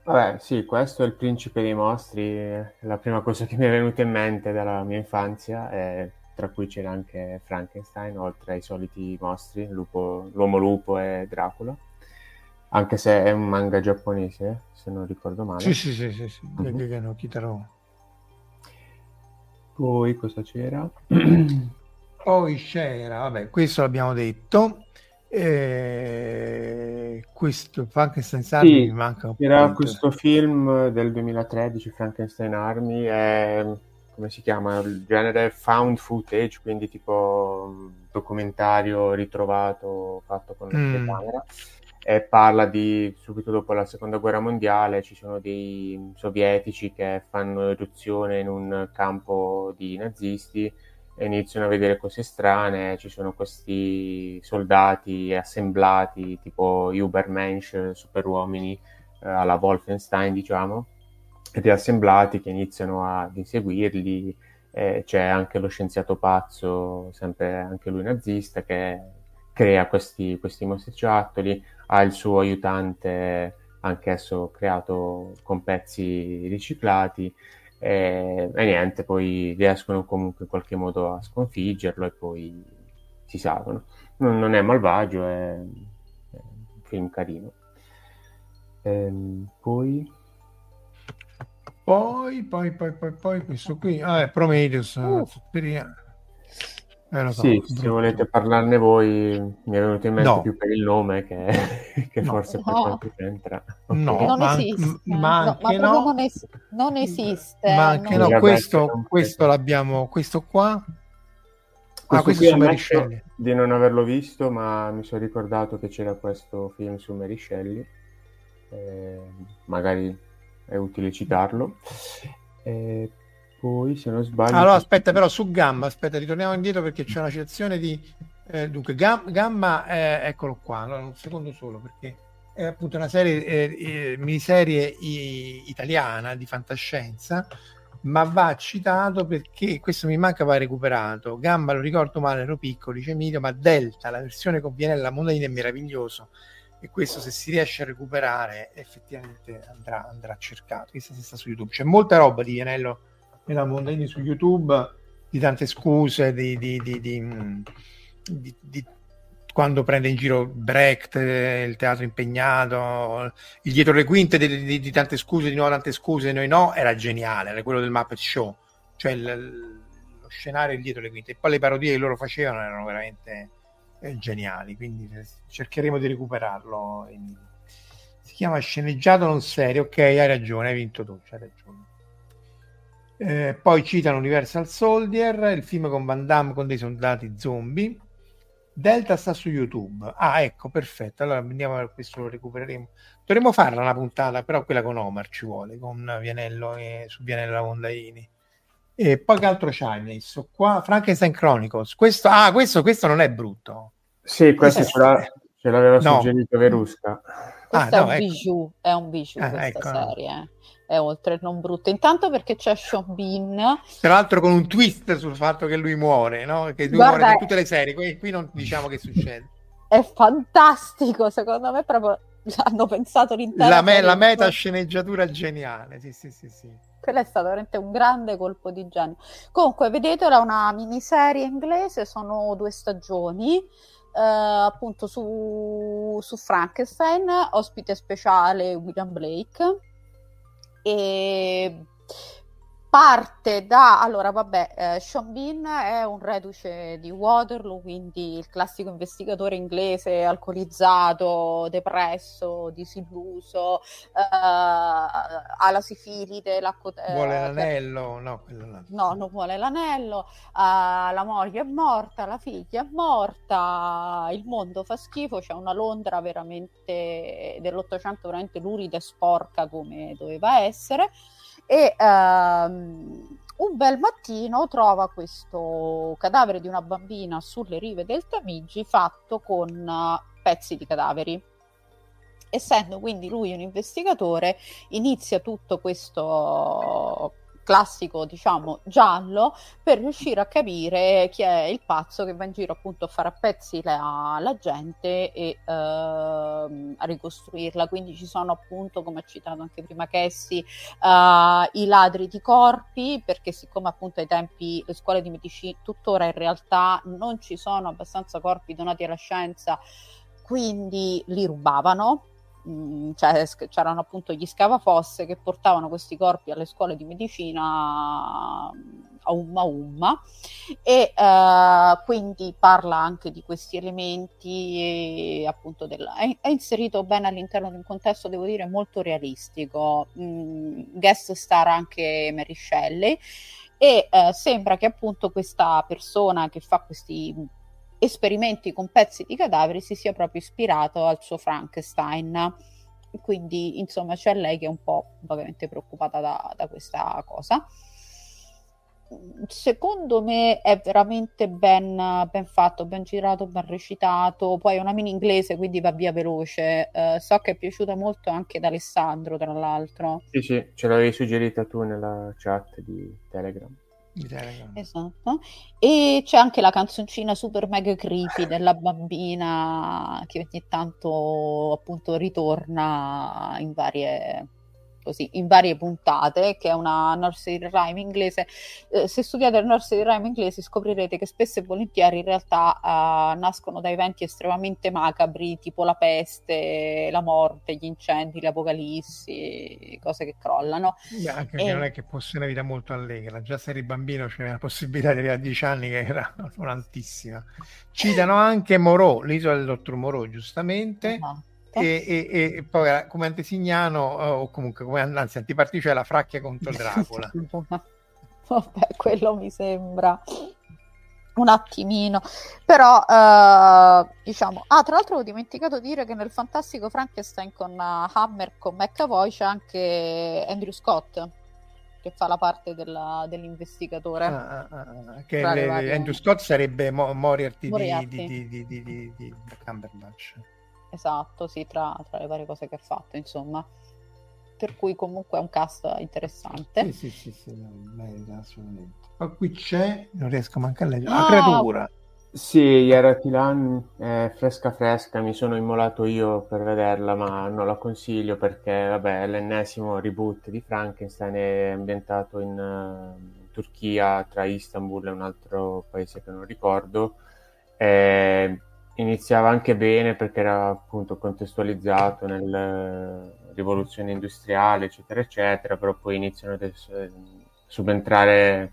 Vabbè, sì, questo è Il Principe dei Mostri, la prima cosa che mi è venuta in mente dalla mia infanzia, tra cui c'era anche Frankenstein, oltre ai soliti mostri, l'uomo lupo e Dracula, anche se è un manga giapponese, se non ricordo male. Sì. Poi cosa c'era? Poi c'era, vabbè, questo l'abbiamo detto. Questo Frankenstein Army, manca un po'. Era questo film del 2013, Frankenstein Army, come si chiama? Il genere found footage, quindi tipo documentario ritrovato fatto con la telecamera, e parla di subito dopo la seconda guerra mondiale, ci sono dei sovietici che fanno irruzione in un campo di nazisti, iniziano a vedere cose strane, ci sono questi soldati assemblati tipo Übermensch, superuomini alla Wolfenstein, diciamo, riassemblati, che iniziano ad inseguirli, c'è anche lo scienziato pazzo, sempre anche lui nazista, che crea questi mostriciattoli, ha il suo aiutante anch'esso creato con pezzi riciclati, e niente, poi riescono comunque in qualche modo a sconfiggerlo e poi si salvano. Non è malvagio, è un film carino. Poi questo qui è Prometheus. Sì, se volete parlarne voi, mi è venuto in mente più per il nome che forse per quanto c'entra. No, ma anche no. non esiste. Ma anche no, questo l'abbiamo, questo qua. Questo su Mary Shelley. Di non averlo visto, ma mi sono ricordato che c'era questo film su Mary Shelley. Magari è utile citarlo. Poi, se non sbaglio... Allora, aspetta, però, su Gamma, aspetta, ritorniamo indietro perché c'è una citazione di... dunque, Gamma, eccolo qua, no, un secondo solo, perché è appunto una serie, miniserie italiana di fantascienza, ma va citato perché questo mi manca, va recuperato. Gamma, lo ricordo male, ero piccolo, dice Emilio, ma Delta, la versione con Vianella Mondini, è meraviglioso, e questo, se si riesce a recuperare, effettivamente andrà cercato. Chissà se sta su YouTube, c'è molta roba di Vianello nella Mondini su YouTube, di tante scuse, di quando prende in giro Brecht, il teatro impegnato, il dietro le quinte di tante scuse, di nuovo tante scuse, noi no, era geniale, era quello del Muppet Show, cioè lo scenario, il dietro le quinte, e poi le parodie che loro facevano erano veramente geniali, quindi cercheremo di recuperarlo. Si chiama Sceneggiato non serio, ok, hai ragione, hai vinto tu, hai ragione. Poi citano Universal Soldier, il film con Van Damme con dei soldati zombie. Delta sta su YouTube. Ah, ecco, perfetto. Allora andiamo a questo, lo recupereremo. Dovremmo farla una puntata, però quella con Omar ci vuole, con Vianello e su Vianella Mondaini. E poi che altro c'hai messo qua? Frankenstein Chronicles. Questo non è brutto. Sì, questo ce l'aveva suggerito Verusca. Questo è un bijou, ecco. È un bijou questa serie. È oltre non brutto, intanto perché c'è Sean Bean, tra l'altro con un twist sul fatto che lui muore, no? Che lui muore in tutte le serie, qui non diciamo che succede. È fantastico, secondo me proprio hanno pensato l'intero la meta sceneggiatura geniale, sì. Quello è stato veramente un grande colpo di genio. Comunque vedetela, una miniserie inglese, sono 2 stagioni. Appunto su Frankenstein, ospite speciale William Blake. E parte da Sean Bean è un reduce di Waterloo, quindi il classico investigatore inglese alcolizzato, depresso, disilluso, ha la sifilide, vuole l'anello, non vuole l'anello, la moglie è morta, la figlia è morta, il mondo fa schifo, c'è una Londra veramente dell'800 veramente lurida e sporca come doveva essere. E un bel mattino trova questo cadavere di una bambina sulle rive del Tamigi, fatto con pezzi di cadaveri. Essendo quindi lui un investigatore, inizia tutto questo classico, diciamo, giallo, per riuscire a capire chi è il pazzo che va in giro appunto a fare a pezzi la gente e a ricostruirla. Quindi ci sono appunto, come ha citato anche prima Cassie, i ladri di corpi, perché siccome appunto ai tempi le scuole di medicina, tuttora in realtà non ci sono abbastanza corpi donati alla scienza, quindi li rubavano. Cioè, c'erano appunto gli scavafosse che portavano questi corpi alle scuole di medicina a Umma e quindi parla anche di questi elementi e, appunto è inserito bene all'interno di un contesto, devo dire, molto realistico. Guest star anche Mary Shelley e sembra che appunto questa persona che fa questi esperimenti con pezzi di cadaveri si sia proprio ispirato al suo Frankenstein, quindi insomma c'è lei che è un po' vagamente preoccupata da questa cosa. Secondo me è veramente ben fatto, ben girato, ben recitato. Poi è una mini inglese, quindi va via veloce. So che è piaciuta molto anche ad Alessandro, tra l'altro. Sì, ce l'avevi suggerita tu nella chat di Telegram. Esatto. E c'è anche la canzoncina super mega creepy della bambina che ogni tanto appunto ritorna in varie puntate, che è una nursery rhyme inglese. Se studiate il nursery rhyme inglese scoprirete che spesso e volentieri in realtà nascono da eventi estremamente macabri, tipo la peste, la morte, gli incendi, le apocalissi, cose che crollano. Anche perché non è che fosse una vita molto allegra, già se eri bambino c'era la possibilità di arrivare a 10 anni che era altissima. Citano anche Moreau, l'isola del dottor Moreau, giustamente. E poi come antesignano, o comunque come antipartigia, è la Fracchia contro Dracula. Vabbè, quello mi sembra un attimino, però diciamo, tra l'altro ho dimenticato di dire che nel fantastico Frankenstein con Hammer, con McAvoy, c'è anche Andrew Scott che fa la parte dell'investigatore. Che Andrew Scott sarebbe Moriarty di Cumberbatch. Esatto, sì, tra le varie cose che ha fatto, insomma. Per cui comunque è un cast interessante. Sì, no, assolutamente. Ma qui c'è, non riesco manco a leggere, La creatura. Sì, ieri Tilan è fresca, mi sono immolato io per vederla, ma non la consiglio perché, vabbè, è l'ennesimo reboot di Frankenstein, è ambientato in Turchia, tra Istanbul e un altro paese che non ricordo. Iniziava anche bene perché era appunto contestualizzato nella rivoluzione industriale, eccetera, eccetera, però poi iniziano a subentrare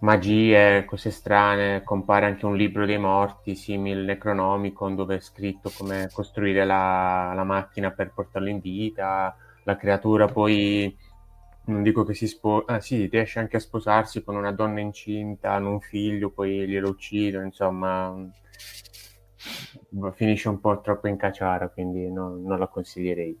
magie, cose strane, compare anche un libro dei morti, simile Necronomicon, dove è scritto come costruire la macchina per portarlo in vita. La creatura poi, non dico che riesce anche a sposarsi con una donna incinta, hanno un figlio, poi glielo uccidono, insomma finisce un po' troppo in caciara, quindi non la consiglierei.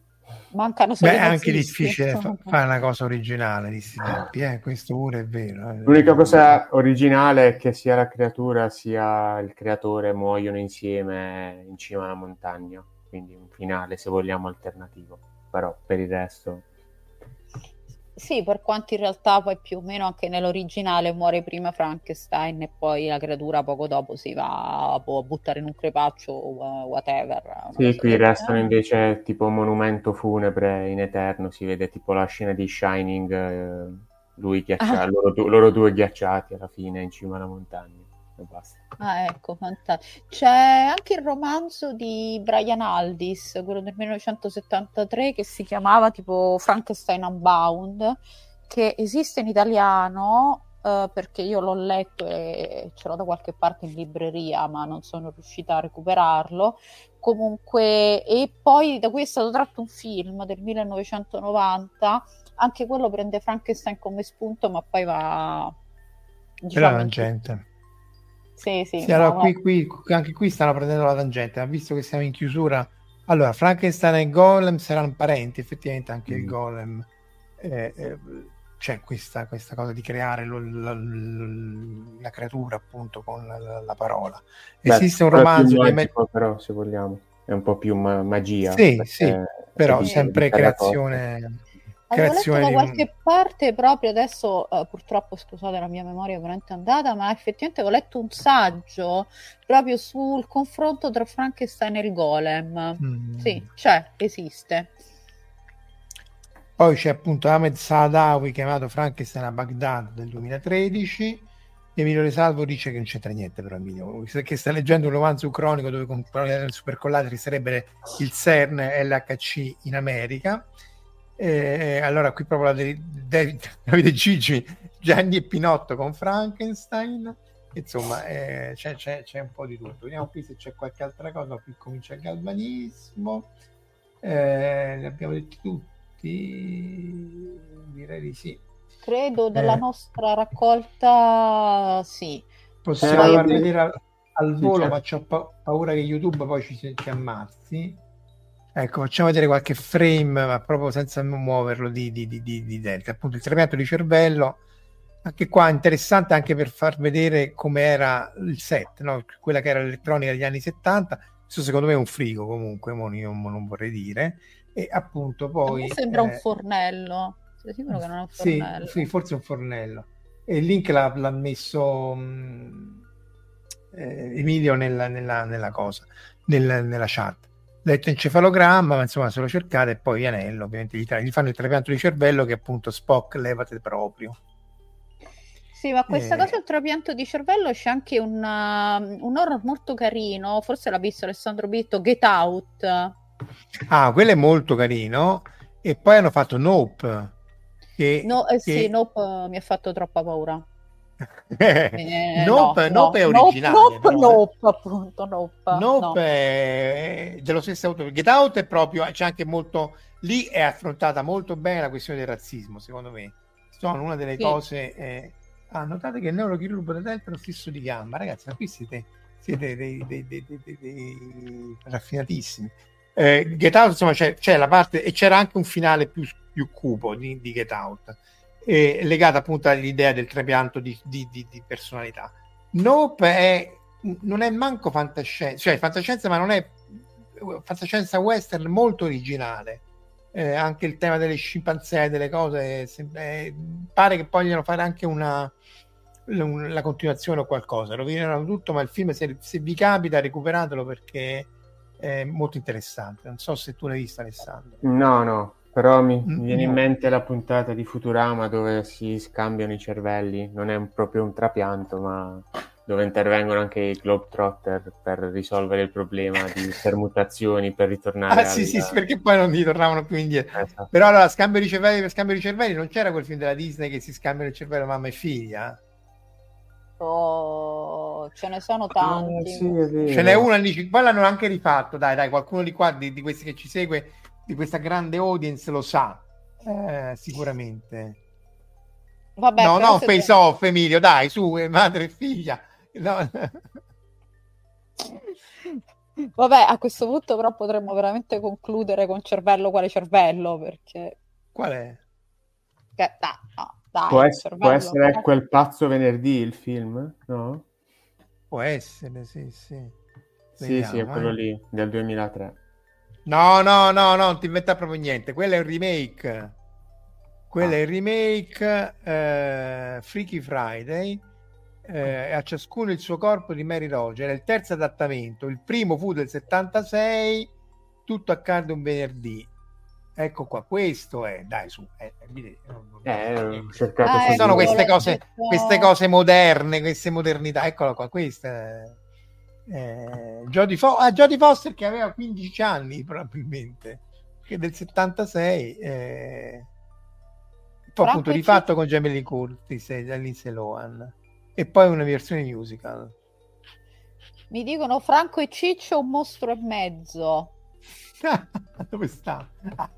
Mancano solo è anche difficile fare una cosa originale di sti tempi, questo pure è vero. L'unica cosa originale è che sia la creatura sia il creatore muoiono insieme in cima alla montagna, quindi un finale, se vogliamo, alternativo, però per il resto sì, per quanto in realtà poi più o meno anche nell'originale muore prima Frankenstein e poi la creatura poco dopo si va a buttare in un crepaccio o whatever. Sì, qui restano invece tipo un monumento funebre in eterno, si vede tipo la scena di Shining, lui ghiacciato, loro due ghiacciati alla fine in cima alla montagna. Basta. Ecco, fantastico. C'è anche il romanzo di Brian Aldiss, quello del 1973, che si chiamava tipo Frankenstein Unbound, che esiste in italiano perché io l'ho letto e ce l'ho da qualche parte in libreria, ma non sono riuscita a recuperarlo. Comunque, e poi da cui è stato tratto un film del 1990, anche quello prende Frankenstein come spunto, ma poi va, diciamo, per la tangente. Sì, allora, no. Qui, anche qui stanno prendendo la tangente, ma visto che siamo in chiusura, allora Frankenstein e Golem saranno parenti, effettivamente anche il Golem c'è questa cosa di creare la creatura appunto con la parola. Esiste un romanzo però, se vogliamo, è un po' più magia, però sempre creazione. Avevo letto da qualche parte proprio adesso, purtroppo scusate la mia memoria è veramente andata, ma effettivamente ho letto un saggio proprio sul confronto tra Frankenstein e il Golem. Sì, esiste. Poi c'è appunto Ahmed Saadawi, chiamato Frankenstein a Baghdad, del 2013. Emilio Resalvo dice che non c'entra niente, però Emilio, che sta leggendo un romanzo ucronico dove con supercollateri sarebbe il CERN e l'HC in America. Allora qui proprio Davide Gigi, Gianni e Pinotto con Frankenstein, insomma c'è un po' di tutto. Vediamo qui se c'è qualche altra cosa. Qui comincia il galvanismo, li abbiamo detti tutti, direi di sì, credo, della nostra raccolta. Sì, possiamo vedere al volo, ma c'ho paura che YouTube poi ci ammazzi. Ecco, facciamo vedere qualche frame, ma proprio senza muoverlo, di Delta, appunto il trapianto di cervello. Anche qua interessante, anche per far vedere come era il set, no? Quella che era l'elettronica degli anni 70. Questo secondo me è un frigo, comunque, io non vorrei dire. E appunto poi... A me sembra un fornello, sei sicuro che non è un fornello? Sì, forse è un fornello. E il link l'ha messo Emilio nella cosa, nella chat. Detto encefalogramma, ma insomma se lo cercate, e poi Vianello ovviamente gli fanno il trapianto di cervello, che appunto Spock, levate proprio. Sì, ma questa cosa del trapianto di cervello, c'è anche un horror molto carino, forse l'ha visto Alessandro Bitetto, Get Out. Quello è molto carino. E poi hanno fatto Nope. Nope mi ha fatto troppa paura. Nope, no, nope è originale. Nope, no? Nope, appunto, nope, nope, no. È dello stesso autore. Get Out è proprio, c'è anche molto, lì è affrontata molto bene la questione del razzismo, secondo me. Sono una delle, sì, cose. Notate che il neurochirurgo da dentro è lo stesso di Gamba, ragazzi, ma qui siete dei raffinatissimi. Get Out, insomma, c'è la parte, e c'era anche un finale più cupo di Get Out, legata appunto all'idea del trapianto di personalità. Nope non è manco fantascienza, cioè fantascienza, ma non è fantascienza western, molto originale. Anche il tema delle scimpanzé, delle cose, pare che vogliano fare anche la continuazione o qualcosa. Rovinano tutto, ma il film, se vi capita, recuperatelo, perché è molto interessante. Non so se tu l'hai vista, Alessandro. No, però mi viene in mente la puntata di Futurama dove si scambiano i cervelli. Non è proprio un trapianto, ma dove intervengono anche i Globetrotter per risolvere il problema di permutazioni, per ritornare sì, perché poi non ritornavano più indietro. Esatto. Però allora, scambio di cervelli per scambio di cervelli, non c'era quel film della Disney che si scambiano il cervello mamma e figlia? Oh, ce ne sono tanti. Sì, ce n'è una lì, poi l'hanno anche rifatto, dai, qualcuno di qua, di questi che ci segue, di questa grande audience, lo sa, sicuramente. Vabbè, no, Face Off, Emilio, dai, su, madre e figlia. No. Vabbè, a questo punto però potremmo veramente concludere con cervello quale cervello, perché qual è? Che, dai, può essere no? Quel pazzo venerdì, il film, no? Può essere, sì. Vediamo, sì, è quello lì del 2003. No, non ti inventa proprio niente, quello è un remake. Quello è il remake, Freaky Friday, A ciascuno il suo corpo di Mary Roger, è il terzo adattamento. Il primo fu del 76, Tutto accade un venerdì. Ecco qua, questo è, dai, su. Sono queste cose moderne, queste modernità. Eccolo qua, questa Jodie Foster, che aveva 15 anni probabilmente, che del 76... appunto rifatto con Jamie Lee Curtis e Lindsay Lohan, e poi una versione musical. Mi dicono Franco e Ciccio un mostro e mezzo. Dove sta?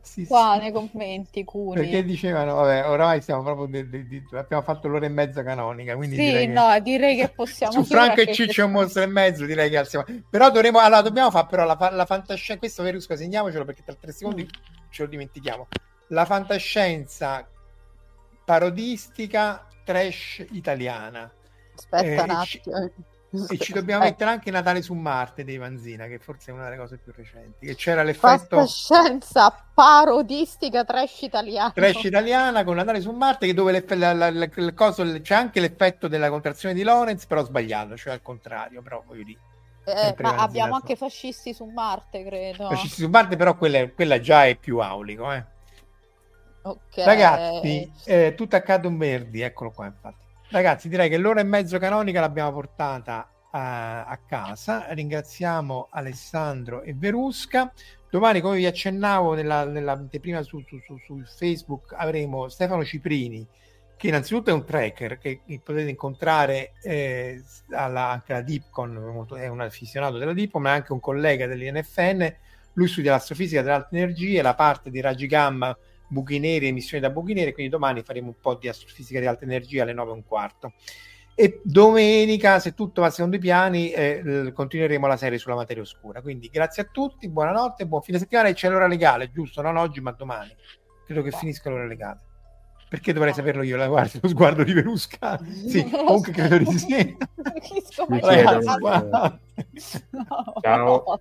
Sì. Nei commenti, Cuni, perché dicevano vabbè, oramai siamo proprio abbiamo fatto l'ora e mezza canonica, quindi sì, direi che possiamo su Franco e Ciccio un mostro e mezzo, direi che però dobbiamo fare però la fantascienza. Questo, Verusca, segniamocelo, perché tra 3 secondi ce lo dimentichiamo. La fantascienza parodistica trash italiana. Aspetta un attimo. E ci dobbiamo mettere anche Natale su Marte dei Vanzina, che forse è una delle cose più recenti, che c'era l'effetto fantascienza parodistica trash italiana con Natale su Marte, che dove c'è anche l'effetto della contrazione di Lorenz, però sbagliato, cioè al contrario, però voglio dire. Ma abbiamo anche Fascisti su Marte, credo. Fascisti su Marte, però quella già è più aulico, Okay. Ragazzi, Tutto accade un venerdì, eccolo qua, infatti. Ragazzi, direi che l'ora e mezzo canonica l'abbiamo portata a casa. Ringraziamo Alessandro e Verusca. Domani, come vi accennavo nell'anteprima su Facebook, avremo Stefano Ciprini, che innanzitutto è un trekker che potete incontrare anche alla DIPCON, è un affezionato della DIPCON, ma è anche un collega dell'INFN. Lui studia l'astrofisica delle alte energie, la parte di raggi gamma, buchi neri, emissioni da buchi neri, quindi domani faremo un po' di astrofisica di alta energia alle 9:15. E domenica, se tutto va secondo i piani, continueremo la serie sulla materia oscura. Quindi grazie a tutti, buonanotte, buon fine settimana, e c'è l'ora legale, giusto? Non oggi, ma domani. Credo che finisca l'ora legale. Perché dovrei saperlo io? Lo sguardo di Verusca? Sì, comunque credo di sì. Ciao.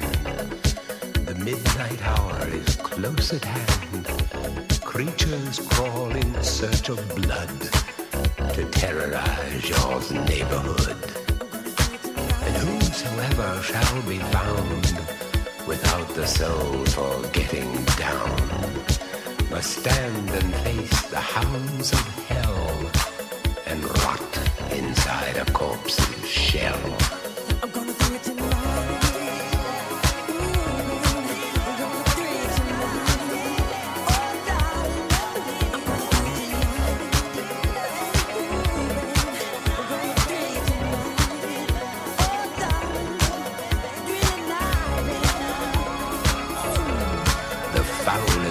land. The midnight hour is close at hand. Creatures crawl in search of blood to terrorize your neighborhood. And whosoever shall be found without the soul for getting down must stand and face the hounds of hell and rot inside a corpse's shell.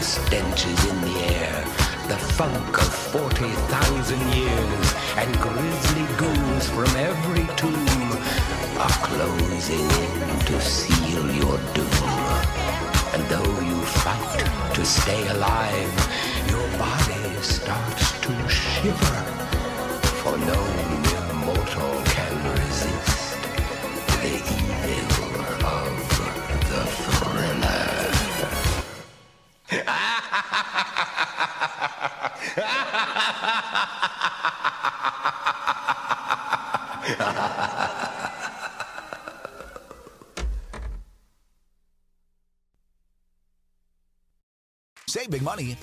Stenches in the air, the funk of 40,000 years, and grisly ghouls from every tomb are closing in to seal your doom. And though you fight to stay alive, your body starts to shiver, for no mere mortal can resist the evil of the thriller. Save big money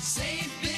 Save big.